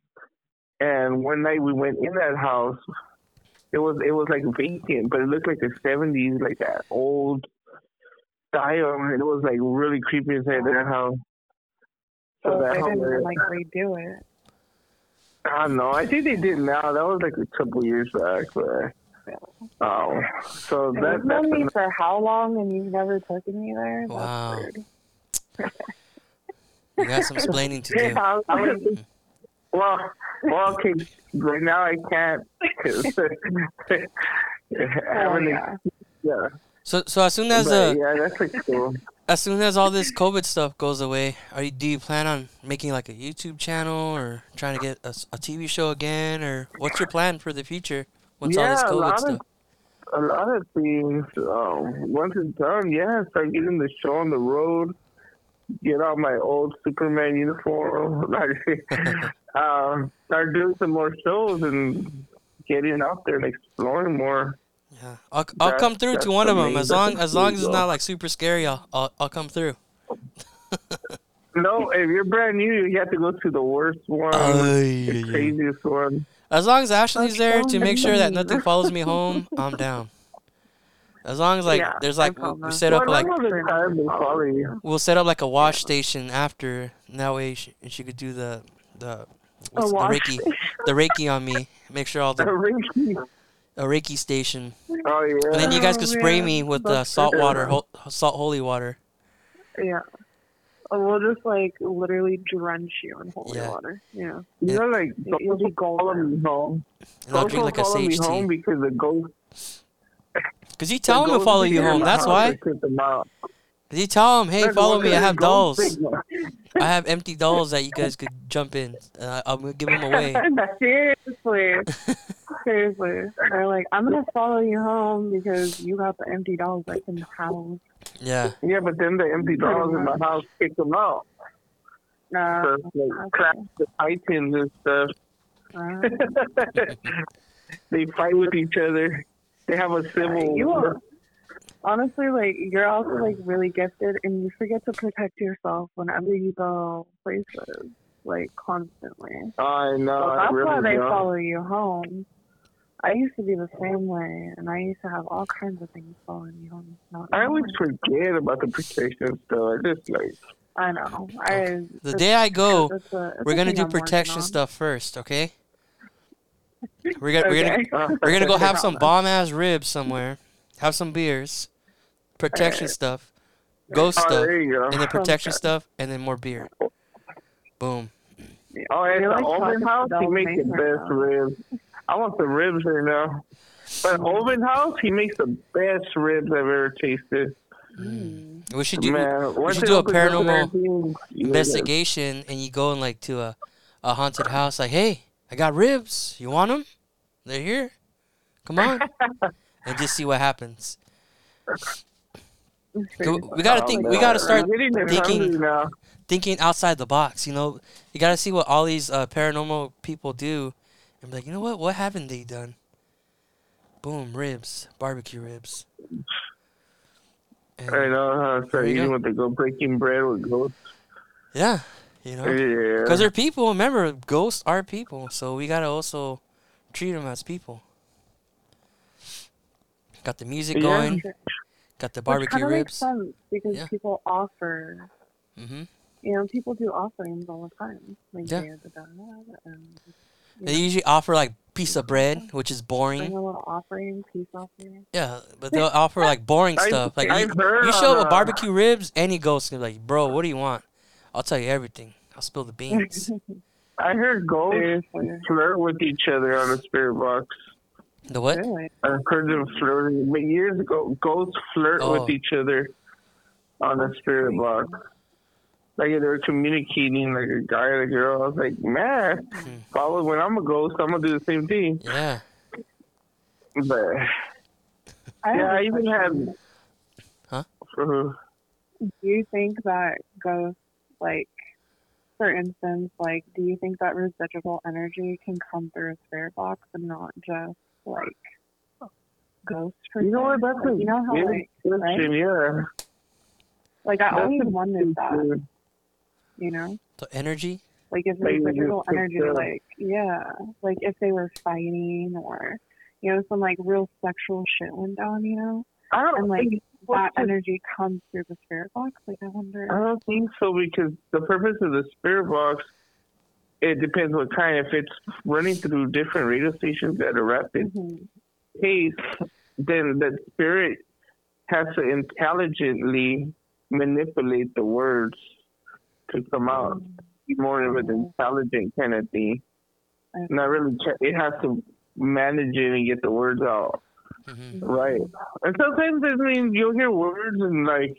And one night we went in that house. It was it was like vacant, but it looked like the seventies, like that old style. And it was like really creepy inside that house. So oh, that they didn't there. like redo it. I don't know. I think they did now. That was like a couple years back. But um, so that, that's known me an- for how long, and you've never taken me there. Wow. That's weird. You got some explaining to do. Yeah, I was, I was, Well, well, okay. Right now I can't. oh, yeah. yeah. So, so as soon as but, uh, yeah, that's like cool. As soon as all this COVID stuff goes away, are you, do you plan on making like a YouTube channel or trying to get a, a T V show again, or what's your plan for the future once yeah, all this COVID a lot stuff? Of, a lot of things. Um, once it's done, yeah, start getting the show on the road. Get out my old Superman uniform. um, start doing some more shows and getting out there and exploring more. Yeah, I'll I'll that, come through to one of them as long as long as it's not like super scary. I'll I'll, I'll come through. No, if you're brand new, you have to go to the worst one, uh, yeah, the craziest yeah. one. As long as Ashley's there to make sure that nothing follows me home, I'm down. As long as like yeah, there's like we set up well, like we'll set up like a wash yeah. station after, and that way she, she could do the the, the Reiki the Reiki on me. Make sure all the a Reiki, a Reiki station. Oh yeah. And then you guys could spray yeah. me with uh, salt water, ho- salt holy water. Yeah. We'll just like literally drench you in holy yeah. water. Yeah. You know, like you'll be golden. Home. And I'll drink like a sage tea. Home because the ghost. Cause you tell him to follow you home. That's why. Cause you tell him, "Hey, follow me. I have dolls. I have empty dolls that you guys could jump in. Uh, I'm gonna give them away." Seriously, seriously. They're like, "I'm gonna follow you home because you got the empty dolls like in the house." Yeah. Yeah, but then the empty dolls in the house kick them out. Nah. Uh, so, like, clap the titans and stuff. Uh, they fight with each other. They have a civil you are, honestly, like, you're also, like, really gifted, and you forget to protect yourself whenever you go places, like, constantly. I know. So that's I really why they know. follow you home. I used to be the same way, and I used to have all kinds of things following me home. I always forget about the protection stuff. I just like... I know. I, the day I go, it's a, it's we're gonna do I'm protection stuff first, okay? We're gonna okay. we're gonna we're gonna go have some bomb ass ribs somewhere, have some beers, protection right. stuff, ghost oh, stuff, and then protection stuff, and then more beer. Boom. Oh, it's the Ullman House. He makes the best ribs. I want the ribs right now. But Ullman House, he makes the best ribs I've ever tasted. Mm. We should do Man, we should do a paranormal investigation, yeah, yeah. and you go in like to a, a haunted house. Like, hey, I got ribs. You want them? They're here. Come on, and just see what happens. We gotta think. We gotta start thinking, thinking outside the box. You know, you gotta see what all these uh, paranormal people do, and be like, you know what? What haven't they done? Boom, ribs, barbecue ribs. And I know, huh? So you want to go breaking bread with ghosts? Yeah, you know, because yeah. they're people. Remember, ghosts are people, so we gotta also treat them as people. Got the music yeah. going, got the barbecue Which ribs. Makes sense because yeah. people offer. Mm-hmm. You know, people do offerings all the time. Like yeah. Day of the Dead, and, they know. usually offer like piece of bread, which is boring. A little offering, peace offering. Yeah, but they'll offer like boring stuff. Like I, you, you show up with barbecue ribs, any ghost can be like, bro, what do you want? I'll tell you everything. I'll spill the beans. I heard ghosts flirt with each other on the spirit box. The what? I heard them flirting. But years ago, ghosts flirt oh. with each other on the spirit box. Like, they were communicating, like, a guy and a girl. I was like, man, mm-hmm. follow when I'm a ghost, I'm going to do the same thing. Yeah. But, I yeah, I even had... Huh? Uh, do you think that ghosts, like, for instance, like, do you think that residual energy can come through a spirit box and not just, like, ghosts? You know what, that's like, a, you know how, yeah, like, right? yeah. Like, I that's always wondered that. Good. You know? The energy? Like, if there's physical energy, like, yeah. Like, if they were fighting or, you know, some, like, real sexual shit went down, you know? I don't and, like, think that energy the... comes through the spirit box. Like, I wonder. I don't think so, because the purpose of the spirit box, it depends what kind. If it's running through different radio stations at a rapid mm-hmm. pace, then the spirit has to intelligently manipulate the words to come out. More of an intelligent kind of thing. Not really. It has to manage it and get the words out. Mm-hmm. Right. And sometimes I mean, you'll hear words and like,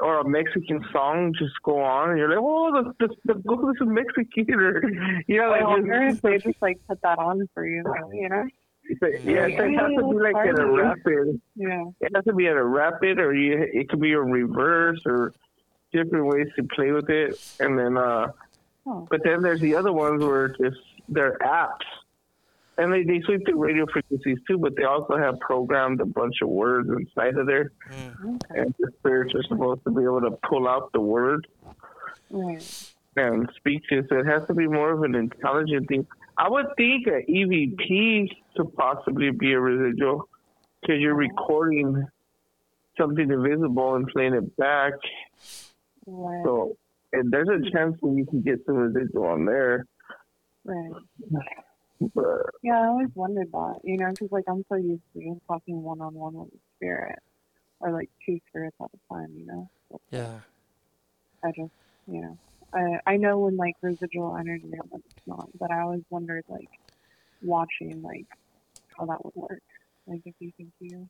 or a Mexican song just go on and you're like, oh, the the, the ghost is Mexican. Or, you know, like, well, they just like put that on for you, you know? But, yeah, yeah, it has to be like at a rapid. Yeah, it has to be at a rapid, or you, it could be a reverse, or different ways to play with it. And then, uh, oh. but then there's the other ones where just they're apps, and they, they sweep the radio frequencies too. But they also have programmed a bunch of words inside of there, mm. okay. and the spirits are supposed to be able to pull out the word right. and speak to it. So it has to be more of an intelligent thing. I would think an E V P could possibly be a residual, because you're recording something invisible and playing it back. Right. So and there's a chance that you can get some residual on there. Right. But, yeah, I always wondered that, you know, because like I'm so used to just talking one-on-one with the spirit, or like two spirits at a time, you know? So, yeah. I just, you know. Uh, I know when, like, residual energy, it's not, but I always wondered, like, watching, like, how that would work. Like, if you think you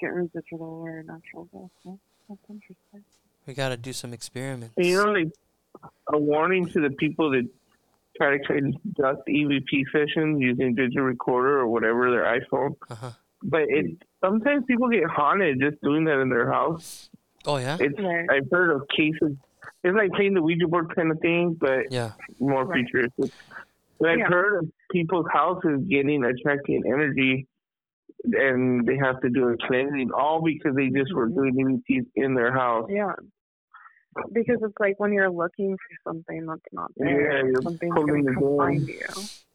get residual or natural ghost. Yeah? That's interesting. We got to do some experiments. And, you know, like, a warning to the people that try to conduct E V P sessions using digital recorder or whatever, their iPhone. Uh-huh. But it sometimes people get haunted just doing that in their house. Oh, yeah? It's, right. I've heard of cases. It's like playing the Ouija board kind of thing, but yeah. more right. futuristic. But I've yeah. heard of people's houses getting attracting energy, and they have to do a cleansing, all because they just mm-hmm. were doing E V Ps in their house. Yeah. Because it's like when you're looking for something that's not there, yeah, you're something's going to come find you.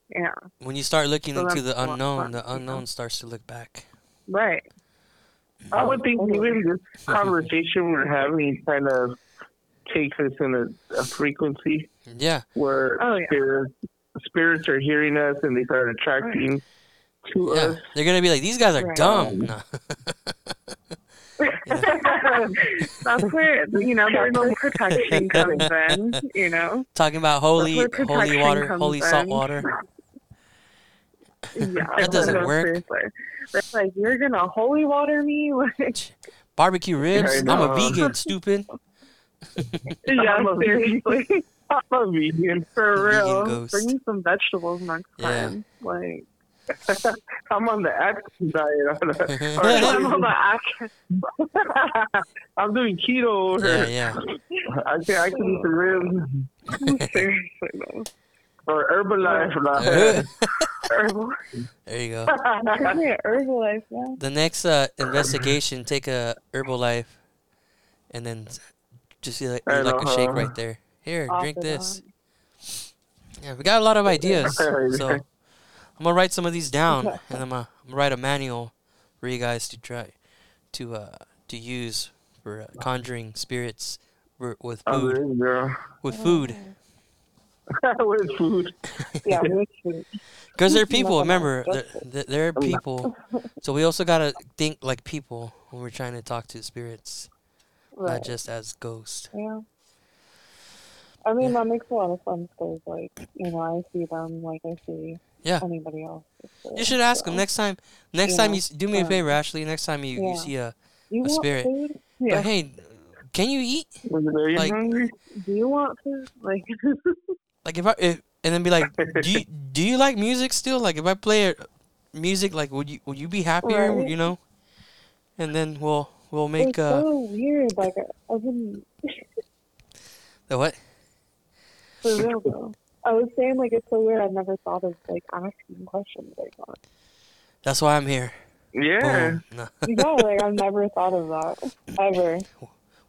Yeah. When you start looking so into the unknown, the unknown starts to look back. Right. I would think even this conversation we're having kind of takes us in a, a frequency. Yeah. Where oh, yeah. Spirits, spirits are hearing us and they start attracting right. to yeah. us. They're going to be like, these guys are right. dumb. No. Yeah. That's where, you know, there's no protection comes in, you know. Talking about holy holy water, holy salt in. water. Yeah, that doesn't work. It's like, you're going to holy water me? Barbecue ribs? I'm a vegan, stupid. Yeah, I'm a seriously. I'm a vegan, for real. Vegan Bring me some vegetables next yeah. time. Like... I'm on the action diet. Or I'm on the action. I'm doing keto over here. Yeah, yeah. I can I can eat the ribs. Seriously, no. Or Herbalife. Like. Herbal. There you go. Herbalife. Yeah. The next uh, investigation, take a Herbalife, and then just like, like a know. shake right there. Here, Off drink this. On. Yeah, we got a lot of ideas. So. I'm gonna write some of these down, and I'm gonna, I'm gonna write a manual for you guys to try to uh, to use for uh, conjuring spirits for, with food. Oh, yeah. With food. With food. Yeah, with food. Because they're people. Remember, they're, they're people. So we also gotta think like people when we're trying to talk to spirits, right. not just as ghosts. Yeah. I mean, yeah. that makes a lot of sense. Because, like, you know, I see them like I see. Yeah. Anybody else? You should ask them next time. Next yeah. time you do me a favor, Ashley. Next time you, yeah. you see a, you a spirit, yeah. but hey, can you eat? Like, hungry? Do you want food? Like, like if I if, and then be like, do you, do you like music still? Like if I play music, like would you would you be happier? Right. You know, and then we'll we'll make. It's uh, so weird, like I wouldn't. The what? For real though. I was saying, like, it's so weird. I've never thought of, like, asking questions like that. That's why I'm here. Yeah. No. No, like, I've never thought of that. Ever.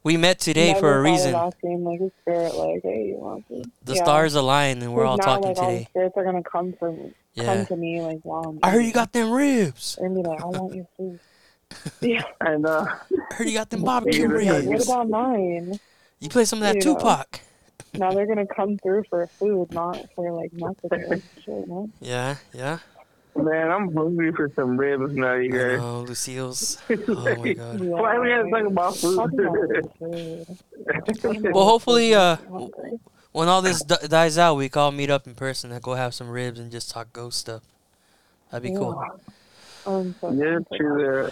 We met today never for a reason. Of asking, like, a spirit, like, hey, you want to? The yeah. stars align, and we're all now, talking like, today. All the spirits are going to come for me. Yeah. Come to me, like, wow. I'm I heard you got them ribs. And be like, I want your food. Yeah. And, uh, I heard you got them barbecue ribs. What about mine? You play some of that you Tupac. Know. Now they're going to come through for food, not for, like, messages. Shit, no? Yeah, yeah. Man, I'm hungry for some ribs now, you guys. Oh, Lucille's. Oh, my God. Yeah, why are we going to talk about food? Well, hopefully, uh, when all this d- dies out, we can all meet up in person and go have some ribs and just talk ghost stuff. That'd be yeah. cool. Um, so yeah, true.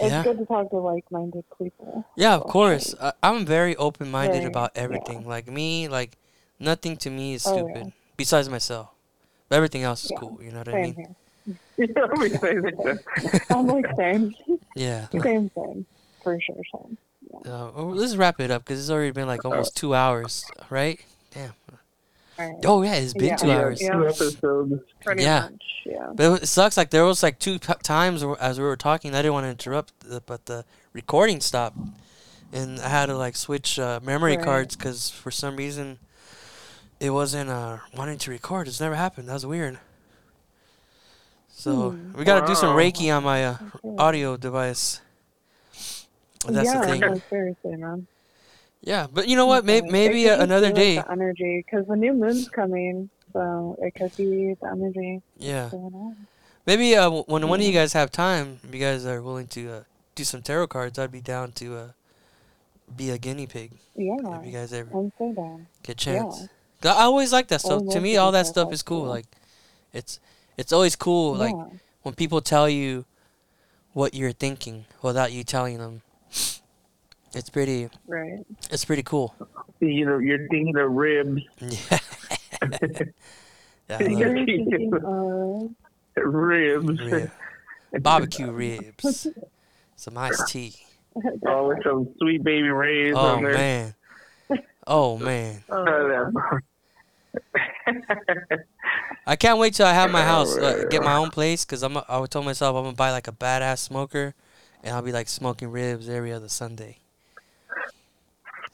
It's yeah. good to talk to like-minded people. Yeah, of course. I, I'm very open-minded right. about everything. Yeah. Like me, like nothing to me is stupid oh, yeah. besides myself. But everything else is yeah. cool. You know what same I mean? Here. I'm like same. Yeah. Same thing for sure. Same. Yeah. Uh, well, let's wrap it up because it's already been like almost two hours, right? Damn. Right. Oh yeah, it's been yeah. two yeah, hours. Yeah, two episodes. Pretty yeah. much, yeah. But it sucks. Like there was like two p- times as we were talking, I didn't want to interrupt, the, but the recording stopped, and I had to like switch uh, memory right. cards because for some reason it wasn't uh, wanting to record. It's never happened. That was weird. So hmm. we got to wow. do some Reiki on my uh, okay. audio device. That's yeah, the thing. Yeah, seriously, man. Yeah, but you know what? Maybe, maybe another day. Like the energy, because the new moon's coming, so it could be the energy. Yeah. Going on. Maybe uh, when yeah. one of you guys have time, if you guys are willing to uh, do some tarot cards, I'd be down to uh, be a guinea pig. Yeah. If you guys ever I'm so down. Get a chance. Yeah. I always like that stuff. To me, all that stuff is cool. Like, it's it's always cool. Yeah. Like when people tell you what you're thinking without you telling them. It's pretty. Right. It's pretty cool. You know, you're thinking of ribs. Yeah. Yeah, you're thinking of ribs. Rib. Barbecue ribs. Some iced tea. Oh, with some sweet baby rays oh, on there. Man. Oh man. Oh man. I can't wait till I have my house, uh, get my own place, because I'm. A, I told myself I'm gonna buy like a badass smoker, and I'll be like smoking ribs every other Sunday.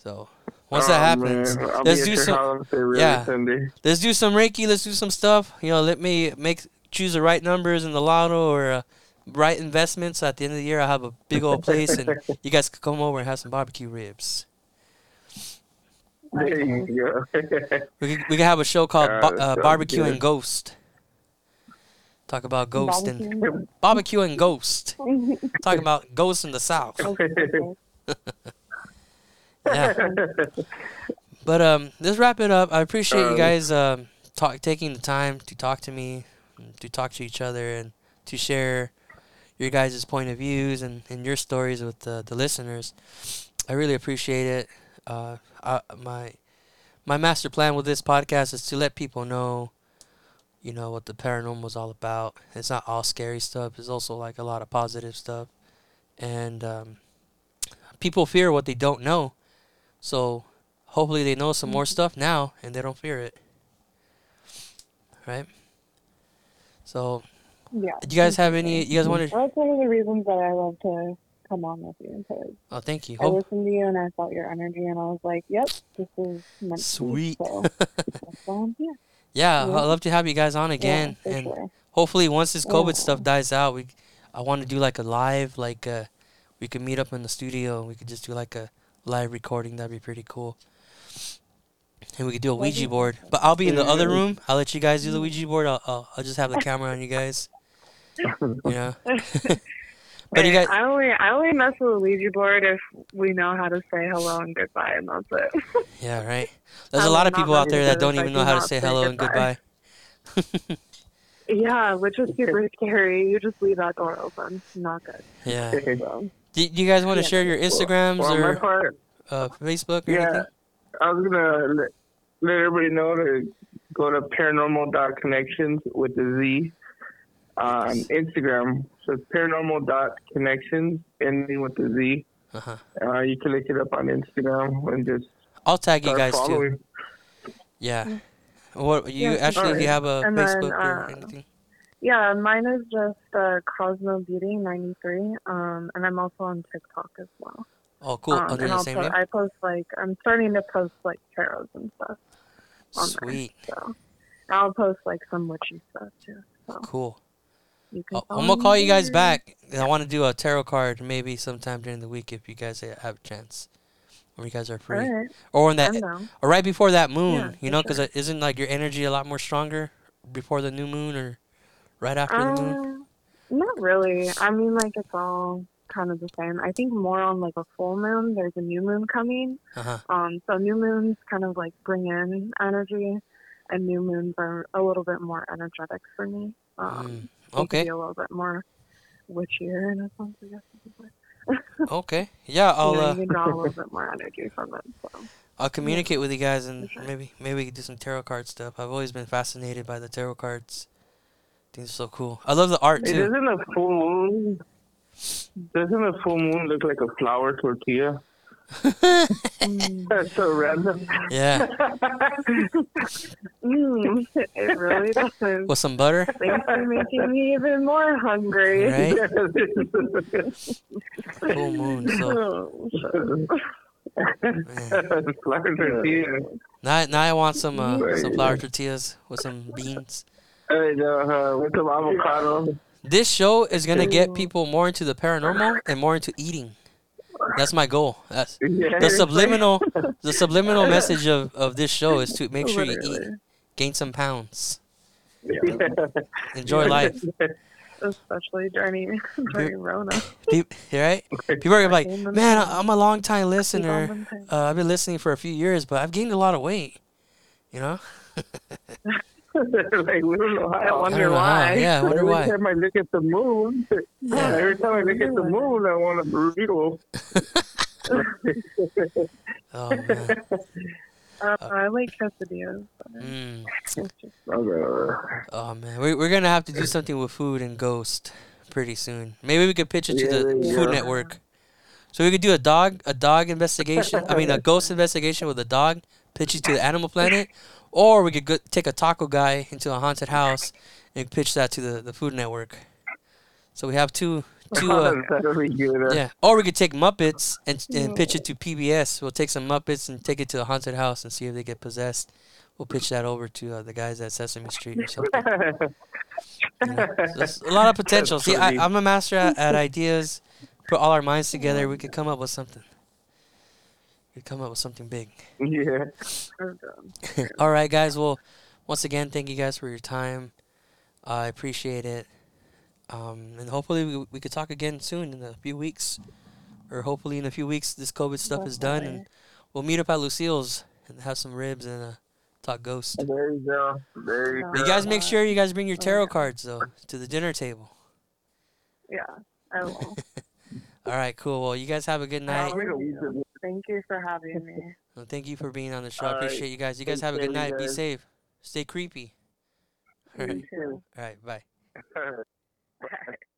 So Once oh, that happens, man. I'll let's be do at your some. Really yeah, Cindy. Let's do some Reiki. Let's do some stuff. You know, let me make choose the right numbers in the lotto or uh, right investments. So at the end of the year, I'll have a big old place, and you guys can come over and have some barbecue ribs. There you go. we can, we can have a show called uh, ba- uh, Barbecue good. and Ghost. Talk about ghost barbecue. and barbecue and ghost. Talk about ghosts in the South. Yeah. But um, let's wrap it up. I appreciate um, you guys um talk, taking the time to talk to me, to talk to each other, and to share your guys' point of views and, and your stories with the, the listeners. I really appreciate it. Uh, I, my my master plan with this podcast is to let people know, you know, what the paranormal is all about. It's not all scary stuff. It's also like a lot of positive stuff, and um, people fear what they don't know. So hopefully they know some more stuff now and they don't fear it. Right? So yeah. Do you guys have any, you guys want to? Well, that's one of the reasons that I love to come on with you. Oh, thank you. I Hope... listened to you and I felt your energy and I was like, yep, this is meant Sweet. To be. So, yeah. Yeah, yeah, I'd love to have you guys on again. Yeah, and sure. Hopefully once this COVID yeah. stuff dies out, we, I want to do like a live, like uh, we could meet up in the studio. We could just do like a live recording. That'd be pretty cool, and we could do a Ouija board, but I'll be in the other room. I'll let you guys do the Ouija board. I'll I'll, I'll just have the camera on you guys, you know. But you guys, I only I only mess with the Ouija board if we know how to say hello and goodbye, and that's it. Yeah, right. There's a lot of people out there that don't even know how to say hello and goodbye. Yeah, which is super scary. You just leave that door open. Not good. Yeah. So. Do you guys want to yeah, share your Instagrams well, or part, uh, Facebook or yeah, anything? I was going to let everybody know to go to paranormal dot connections with the Z on Instagram. So it's paranormal dot connections ending with the Z. Uh-huh. Uh, you can look it up on Instagram and just I'll tag you guys following. Too. Yeah. What you yeah, actually right. do you have a and Facebook then, uh, or anything? Yeah, mine is just uh, Cosmo Beauty ninety-three, um, and I'm also on TikTok as well. Oh, cool! Um, Under the same name? I post like I'm starting to post like tarots and stuff. On Sweet. There, so I'll post like some witchy stuff too. So. Cool. You can oh, I'm gonna call you guys back. I want to do a tarot card maybe sometime during the week if you guys have a chance, when you guys are free, right. or when that, or right before that moon. Yeah, you know, because sure. isn't like your energy a lot more stronger before the new moon or? Right after uh, the moon? Not really. I mean, like, it's all kind of the same. I think more on, like, a full moon. There's a new moon coming. Uh-huh. Um, so new moons kind of, like, bring in energy, and new moons are a little bit more energetic for me. Um, mm. Okay. They feel a little bit more witchier in a sense, I guess. Okay. Yeah, I'll... You know, uh... you can draw a little bit more energy from it, so... I'll communicate yeah. with you guys, and sure. maybe maybe we can do some tarot card stuff. I've always been fascinated by the tarot cards. I think it's so cool. I love the art, too. Hey, doesn't a full moon doesn't a full moon look like a flour tortilla? That's so random. Yeah. mm, it really does. With some butter? Thanks for making me even more hungry. Right? Full moon, so... flour tortilla. Now, now I want some, uh, some flour tortillas with some beans. Uh, with some avocado. This show is gonna get people more into the paranormal and more into eating. That's my goal. That's yeah, the subliminal, right? The subliminal message of, of this show is to make sure you eat, gain some pounds, yeah. enjoy life. Especially during during Rona. People, right? People are like, man, I'm a long time listener. Uh, I've been listening for a few years, but I've gained a lot of weight. You know. Like, we don't know how. I wonder I know why. How. Yeah, I wonder every why. Every time I look at the moon, yeah. every time I look at the moon, I want a burrito. Oh, man. Uh, I like quesadillas. Mm. Oh, man. We, we're going to have to do something with food and ghost pretty soon. Maybe we could pitch it to yeah, the Food go. Network. So we could do a dog, a dog investigation. I mean, a ghost investigation with a dog. Pitch it to the Animal Planet. Or we could go, take a taco guy into a haunted house and pitch that to the, the Food Network. So we have two to uh, that'll be good, yeah, or we could take Muppets and and pitch it to P B S. We'll take some Muppets and take it to the haunted house and see if they get possessed. We'll pitch that over to uh, the guys at Sesame Street or something. Yeah. There's a lot of potential. That's see, I, I'm a master at, at ideas. Put all our minds together, we could come up with something. We could come up with something big. Yeah. All right, guys. Well, once again, thank you guys for your time. Uh, I appreciate it. Um, and hopefully we, we could talk again soon in a few weeks. Or hopefully in a few weeks this COVID stuff is done. And we'll meet up at Lucille's and have some ribs and uh, talk ghosts. There you go. There you go. You guys make sure you guys bring your tarot cards, though, to the dinner table. Yeah, I will. All right, cool. Well, you guys have a good night. Thank you for having me. Well, thank you for being on the show. I appreciate you guys. You guys have a good night. Be safe. Stay creepy. All right. All right, bye. Bye.